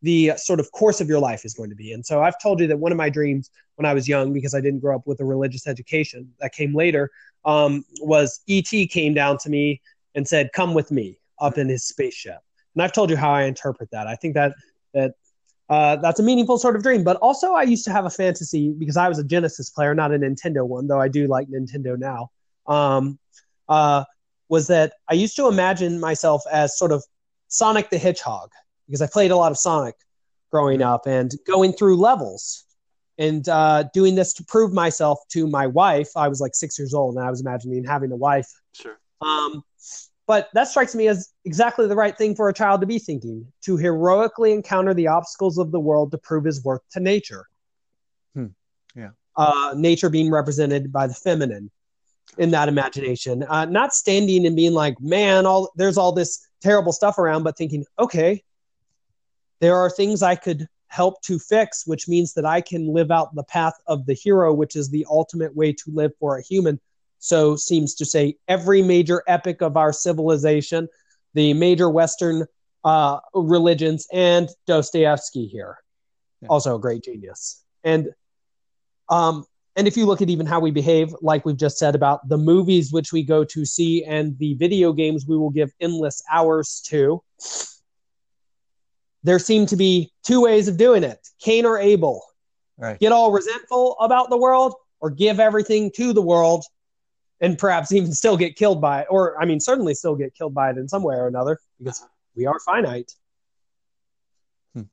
the sort of course of your life is going to be. And so I've told you that one of my dreams when I was young, because I didn't grow up with a religious education that came later, um was E T came down to me and said, come with me up in his spaceship. And I've told you how I interpret that. I think that that uh, that's a meaningful sort of dream. But also I used to have a fantasy, because I was a Genesis player, not a Nintendo one, though I do like Nintendo now, um, uh, was that I used to imagine myself as sort of Sonic the Hedgehog, because I played a lot of Sonic growing up, and going through levels and uh, doing this to prove myself to my wife. I was like six years old, and I was imagining having a wife. Sure. Um, But that strikes me as exactly the right thing for a child to be thinking, to heroically encounter the obstacles of the world to prove his worth to nature. Hmm. Yeah. Uh, nature being represented by the feminine in that imagination, uh, not standing and being like, man, all there's all this terrible stuff around, but thinking, okay, there are things I could help to fix, which means that I can live out the path of the hero, which is the ultimate way to live for a human. So seems to say every major epic of our civilization, the major Western uh, religions, and Dostoevsky here, yeah. also a great genius. And um, and if you look at even how we behave, like we've just said about the movies which we go to see and the video games we will give endless hours to, there seem to be two ways of doing it, Cain or Abel. Right. Get all resentful about the world, or give everything to the world, and perhaps even still get killed by it, or I mean, certainly still get killed by it in some way or another, because we are finite. Hmm.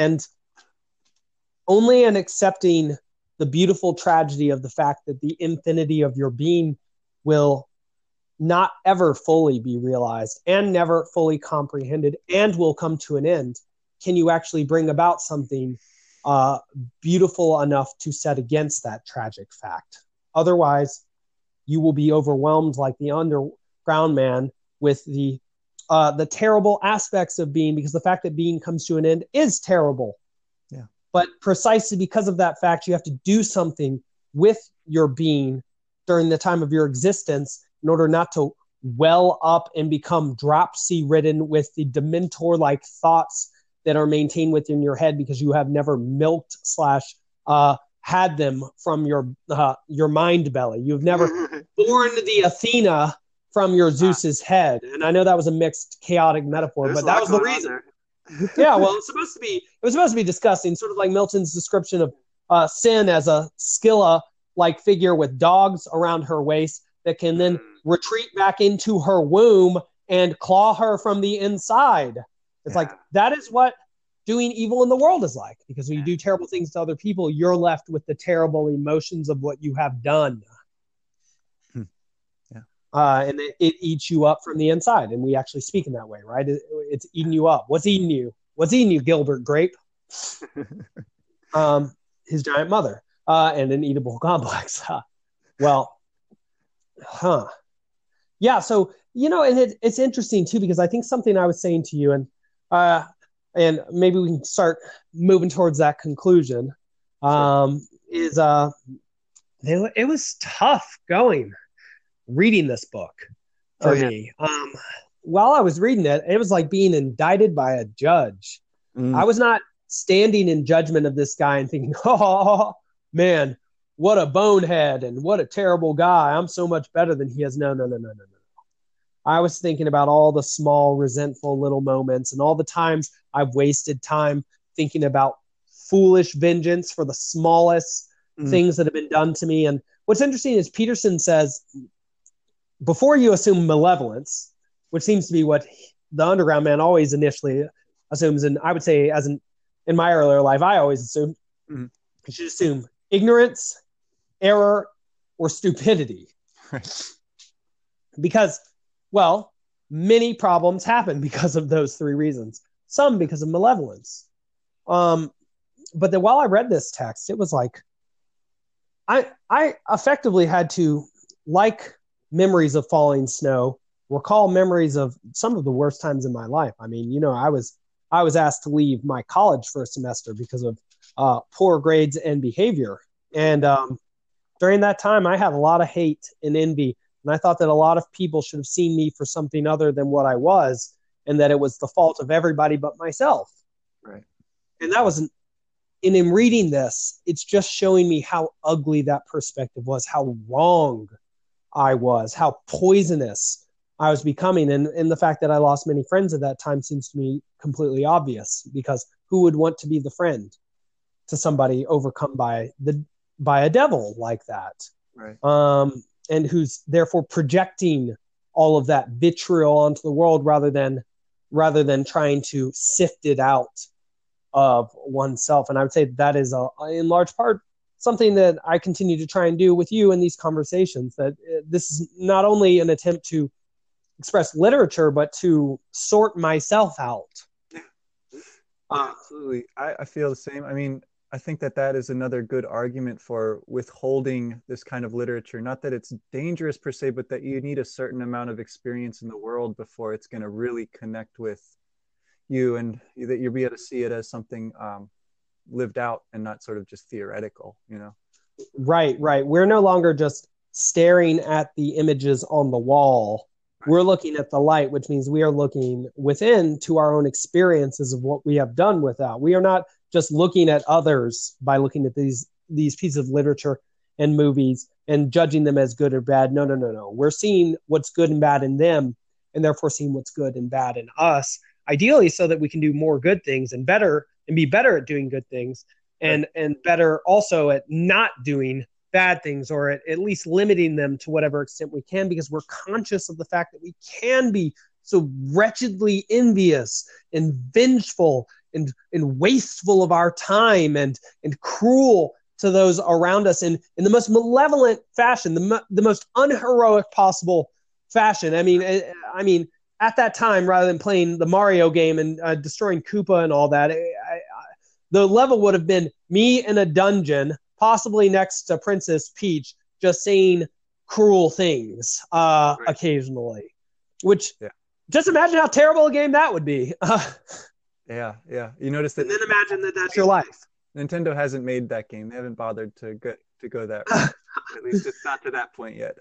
And only in accepting the beautiful tragedy of the fact that the infinity of your being will not ever fully be realized and never fully comprehended and will come to an end, can you actually bring about something uh, beautiful enough to set against that tragic fact. Otherwise, you will be overwhelmed like the underground man with the uh, the terrible aspects of being, because the fact that being comes to an end is terrible. Yeah. But precisely because of that fact, you have to do something with your being during the time of your existence in order not to well up and become dropsy-ridden with the Dementor-like thoughts that are maintained within your head because you have never milked slash uh, had them from your uh, your mind belly. You've never born the Athena from your Zeus's ah. head. And I know that was a mixed, chaotic metaphor, There's but that was the reason. Yeah, well, it's supposed to be. It was supposed to be disgusting, sort of like Milton's description of uh, sin as a Scylla-like figure with dogs around her waist that can then retreat back into her womb and claw her from the inside. It's yeah. like that is what doing evil in the world is like, because when you do terrible things to other people, you're left with the terrible emotions of what you have done. Hmm. uh, and it, it eats you up from the inside. And we actually speak in that way, right? It, it's eating you up. What's eating you? What's eating you, Gilbert Grape? um, his giant mother uh, and an eatable complex. well, huh. Yeah, so, you know, and it, it's interesting, too, because I think something I was saying to you, and uh, and maybe we can start moving towards that conclusion, um, sure. is uh, it, it was tough going, reading this book for oh, yeah. me. Um, while I was reading it, it was like being indicted by a judge. Mm. I was not standing in judgment of this guy and thinking, oh, man, what a bonehead and what a terrible guy. I'm so much better than he is. No, no, no, no, no, no. I was thinking about all the small, resentful little moments and all the times I've wasted time thinking about foolish vengeance for the smallest mm. things that have been done to me. And what's interesting is Peterson says, before you assume malevolence, which seems to be what the Underground Man always initially assumes, and I would say, as in, in my earlier life, I always assumed, mm. you should assume ignorance, error, or stupidity. Right. Because... well, many problems happen because of those three reasons, some because of malevolence. Um, but then while I read this text, it was like, I I effectively had to, like memories of falling snow, recall memories of some of the worst times in my life. I mean, you know, I was I was asked to leave my college for a semester because of uh, poor grades and behavior. And um, during that time, I had a lot of hate and envy. And I thought that a lot of people should have seen me for something other than what I was, and that it was the fault of everybody but myself. Right. And that was, an, and in reading this, it's just showing me how ugly that perspective was, how wrong I was, how poisonous I was becoming. And, and the fact that I lost many friends at that time seems to me completely obvious, because who would want to be the friend to somebody overcome by the, by a devil like that? Right. Um, and who's therefore projecting all of that vitriol onto the world rather than rather than trying to sift it out of oneself. And I would say that is, a, in large part, something that I continue to try and do with you in these conversations, that this is not only an attempt to express literature, but to sort myself out. Absolutely. I, I feel the same. I mean, I think that that is another good argument for withholding this kind of literature. Not that it's dangerous per se, but that you need a certain amount of experience in the world before it's going to really connect with you, and that you'll be able to see it as something um, lived out and not sort of just theoretical, you know? Right, right. We're no longer just staring at the images on the wall. We're looking at the light, which means we are looking within to our own experiences of what we have done without. We are not just looking at others by looking at these these pieces of literature and movies and judging them as good or bad. No, no, no, no. We're seeing what's good and bad in them, and therefore seeing what's good and bad in us, ideally so that we can do more good things and better and be better at doing good things, and, right. and better also at not doing bad things, or at, at least limiting them to whatever extent we can, because we're conscious of the fact that we can be so wretchedly envious and vengeful and and wasteful of our time and and cruel to those around us in, in the most malevolent fashion, the mo- the most unheroic possible fashion. I mean, I, I mean, at that time, rather than playing the Mario game and uh, destroying Koopa and all that, I, I, I, the level would have been me in a dungeon, possibly next to Princess Peach, just saying cruel things uh, right. occasionally, which yeah. just imagine how terrible a game that would be. Yeah, yeah. You notice that. And then imagine that that's your life. Nintendo hasn't made that game. They haven't bothered to go, to go that route. At least it's not to that point yet.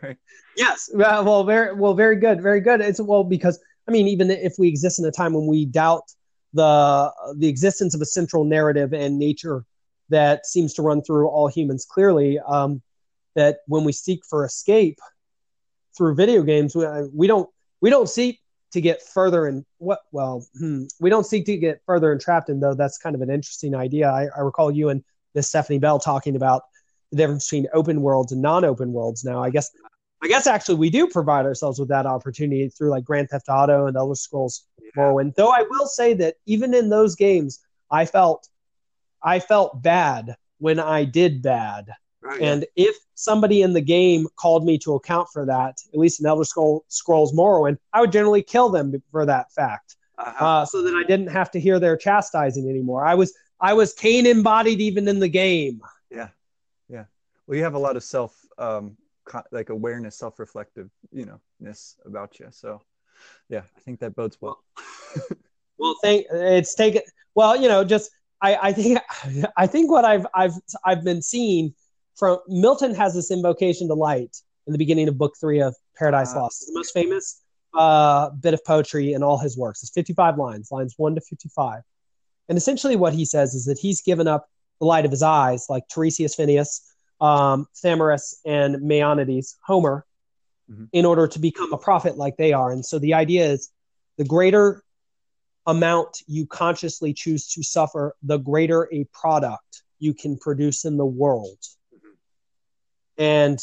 Right? Yes. Well, very well, very good, very good. It's well because I mean, even if we exist in a time when we doubt the the existence of a central narrative and nature that seems to run through all humans clearly, um, that when we seek for escape through video games, we, we don't we don't seek. to get further in what, well, hmm, we don't seek to get further entrapped in, though that's kind of an interesting idea. I, I recall you and Miss Stephanie Bell talking about the difference between open worlds and non-open worlds. Now, I guess, I guess actually we do provide ourselves with that opportunity through like Grand Theft Auto and Elder Scrolls Morrowind. Yeah. Though I will say that even in those games, I felt, I felt bad when I did bad. Right, and yeah. if somebody in the game called me to account for that, at least in Elder Scrolls Morrowind, I would generally kill them for that fact. Uh-huh. Uh, so that I didn't have to hear their chastising anymore. I was I was Cain embodied even in the game. Yeah, yeah. Well, you have a lot of self, um, co- like awareness, self-reflective, you know, ness about you. So, yeah, I think that bodes well. Well, thank. It's taken. Well, you know, just I, I think I think what I've I've I've been seeing. From Milton has this invocation to light in the beginning of book three of Paradise uh, Lost. It's the most famous uh, bit of poetry in all his works. It's fifty-five lines, lines one to fifty-five. And essentially what he says is that he's given up the light of his eyes, like Tiresias, Phineas, um, Thamyras, and Maeonides, Homer, mm-hmm. in order to become a prophet like they are. And so the idea is the greater amount you consciously choose to suffer, the greater a product you can produce in the world. And,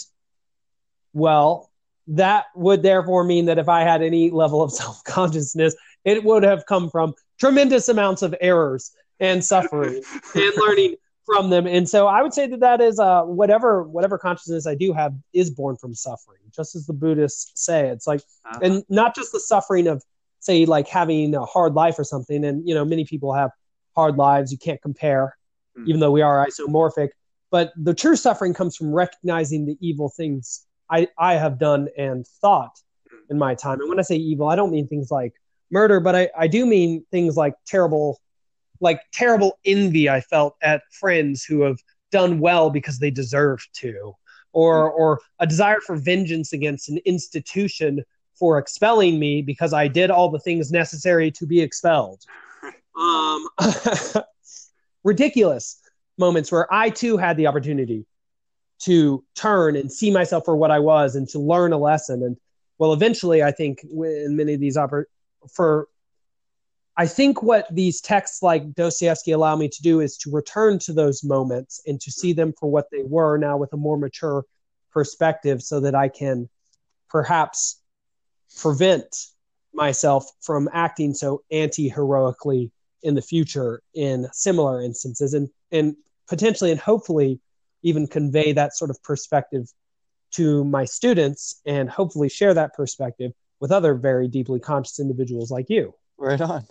well, that would therefore mean that if I had any level of self-consciousness, it would have come from tremendous amounts of errors and suffering and learning from them. And so I would say that that is uh, whatever whatever consciousness I do have is born from suffering, just as the Buddhists say. It's like, uh-huh. and not just the suffering of, say, like having a hard life or something. And, you know, many people have hard lives. You can't compare, mm-hmm. even though we are isomorphic. But the true suffering comes from recognizing the evil things I, I have done and thought in my time. And when I say evil, I don't mean things like murder, but I, I do mean things like terrible, like terrible envy I felt at friends who have done well because they deserve to, or or a desire for vengeance against an institution for expelling me because I did all the things necessary to be expelled. Um, ridiculous. Moments where I too had the opportunity to turn and see myself for what I was and to learn a lesson. And well, eventually I think in many of these oper- for, I think what these texts like Dostoevsky allow me to do is to return to those moments and to see them for what they were now with a more mature perspective so that I can perhaps prevent myself from acting so anti-heroically in the future in similar instances. And And potentially and hopefully even convey that sort of perspective to my students and hopefully share that perspective with other very deeply conscious individuals like you. Right on.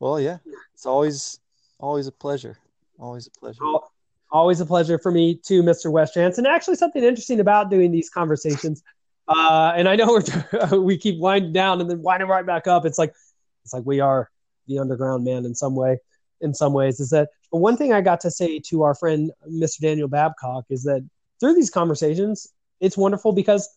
Well, yeah, it's always, always a pleasure. Always a pleasure. Always a pleasure for me too, Mister Wes Shantz. And actually something interesting about doing these conversations. Uh, and I know we're, we keep winding down and then winding right back up. It's like, it's like we are the underground man in some way. In some ways is that one thing I got to say to our friend, Mister Daniel Babcock, is that through these conversations, it's wonderful because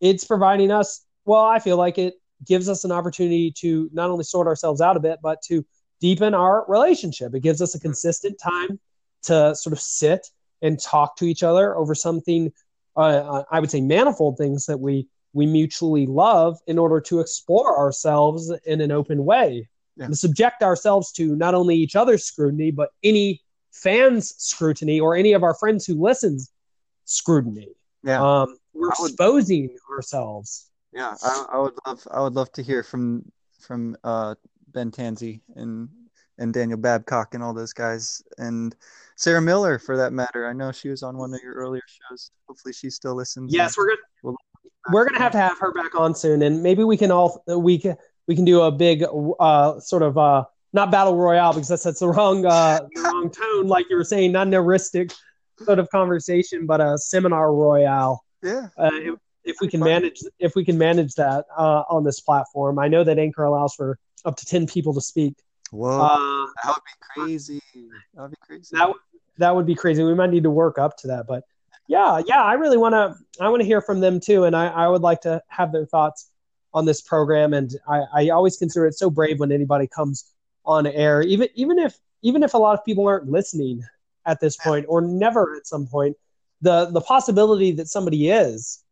it's providing us, well, I feel like it gives us an opportunity to not only sort ourselves out a bit, but to deepen our relationship. It gives us a consistent time to sort of sit and talk to each other over something, uh, I would say manifold things that we, we mutually love in order to explore ourselves in an open way. Yeah. To subject ourselves to not only each other's scrutiny, but any fans' scrutiny or any of our friends who listens scrutiny. Yeah, um, we're would, exposing ourselves. Yeah, I, I would love, I would love to hear from from uh, Ben Tanzi and and Daniel Babcock and all those guys and Sarah Miller for that matter. I know she was on one of your earlier shows. Hopefully, she still listens. Yes, we're gonna we'll, we're gonna have to have her back on soon, and maybe we can all we can. We can do a big uh, sort of uh, not battle royale because that's, that's the wrong uh, the wrong tone, like you were saying, not an heuristic sort of conversation, but a seminar royale. Yeah. Uh, if, if we can fun. manage, if we can manage that uh, on this platform, I know that Anchor allows for up to ten people to speak. Whoa, uh, that would be crazy. That would be crazy. That that would be crazy. We might need to work up to that, but yeah, yeah. I really want to. I want to hear from them too, and I, I would like to have their thoughts on this program. And I, I always consider it so brave when anybody comes on air, even, even if, even if a lot of people aren't listening at this point or never at some point, the, the possibility that somebody is,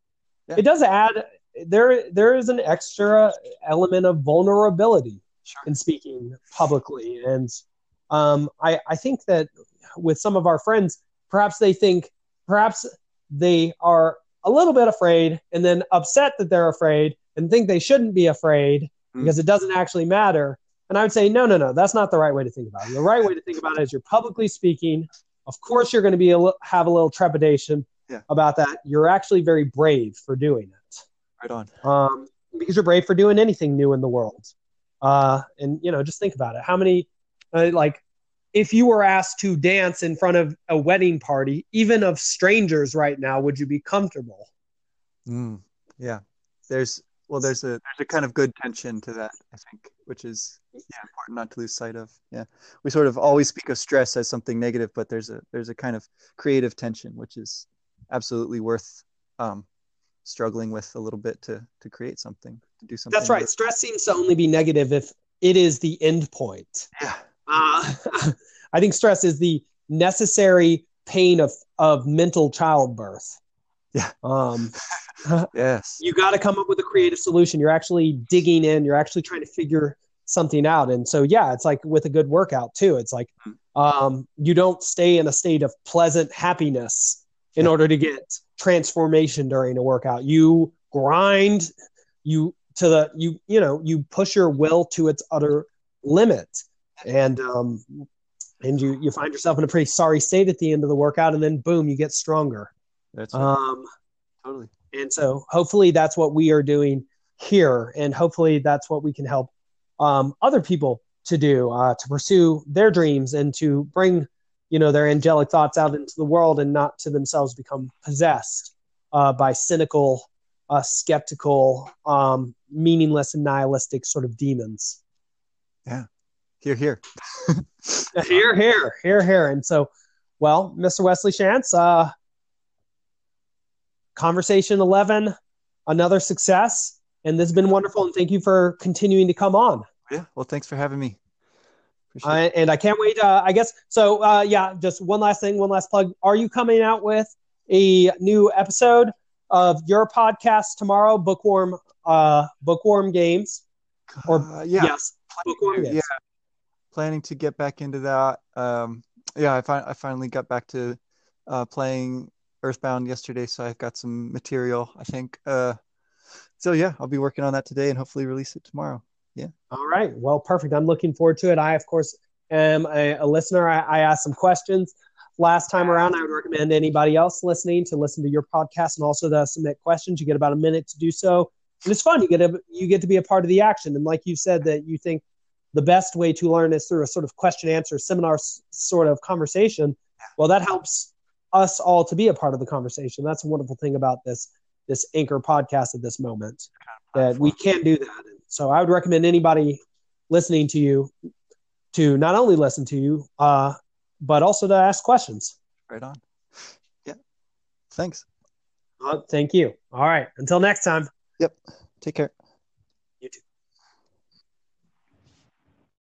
yeah. it does add there, there is an extra element of vulnerability sure. in speaking publicly. And um, I, I think that with some of our friends, perhaps they think, perhaps they are a little bit afraid and then upset that they're afraid and think they shouldn't be afraid because it doesn't actually matter. And I would say, no, no, no, that's not the right way to think about it. The right way to think about it is you're publicly speaking Of course, you're going to be a, have a little trepidation yeah. about that. You're actually very brave for doing it. Right on. Um, because you're brave for doing anything new in the world. Uh, and, you know, just think about it. How many, uh, like, if you were asked to dance in front of a wedding party, even of strangers right now, would you be comfortable? Mm, yeah. There's, well, there's a, there's a kind of good tension to that, I think, which is yeah, important not to lose sight of. Yeah. We sort of always speak of stress as something negative, but there's a, there's a kind of creative tension, which is absolutely worth, um, struggling with a little bit to, to create something, to do something. That's right. With. Stress seems to only be negative if it is the end point. Yeah. Uh, I think stress is the necessary pain of, of mental childbirth. Yeah. Um, yes. You got to come up with a creative solution. You're actually digging in. You're actually trying to figure something out. And so, yeah, it's like with a good workout too. It's like um, you don't stay in a state of pleasant happiness in yeah. order to get transformation during a workout. You grind. You to the you you know you push your will to its utter limit. And um, and you, you find yourself in a pretty sorry state at the end of the workout, and then boom, you get stronger. That's right. Um, totally. And so hopefully that's what we are doing here, and hopefully that's what we can help um, other people to do, uh, to pursue their dreams and to bring, you know, their angelic thoughts out into the world and not to themselves become possessed uh, by cynical, uh, skeptical, um, meaningless, and nihilistic sort of demons. Yeah. Here, here, here, here, here, here. And so, well, Mister Wesley Shantz, uh, Conversation eleven, another success. And this has been wonderful. And thank you for continuing to come on. Yeah. Well, thanks for having me. Appreciate I, it. And I can't wait. Uh, I guess. So, uh, yeah, just one last thing, one last plug. Are you coming out with a new episode of your podcast tomorrow? Bookworm, uh, Bookworm Games. Or uh, yeah. Yes. Bookworm Games. Yeah. Planning to get back into that. Um, yeah, I, fi- I finally got back to uh, playing Earthbound yesterday, so I've got some material, I think. Uh, so yeah, I'll be working on that today and hopefully release it tomorrow. Yeah. All right. Well, perfect. I'm looking forward to it. I, of course, am a, a listener. I, I asked some questions last time around. I would recommend anybody else listening to listen to your podcast and also to submit questions. You get about a minute to do so, and it's fun. You get a, you get to be a part of the action, and like you said, that you think. The best way to learn is through a sort of question answer seminar s- sort of conversation. Well, that helps us all to be a part of the conversation. That's a wonderful thing about this this Anchor podcast at this moment, that we can do that. So I would recommend anybody listening to you to not only listen to you, uh, but also to ask questions. Right on. Yeah. Thanks. Uh, thank you. All right. Until next time. Yep. Take care.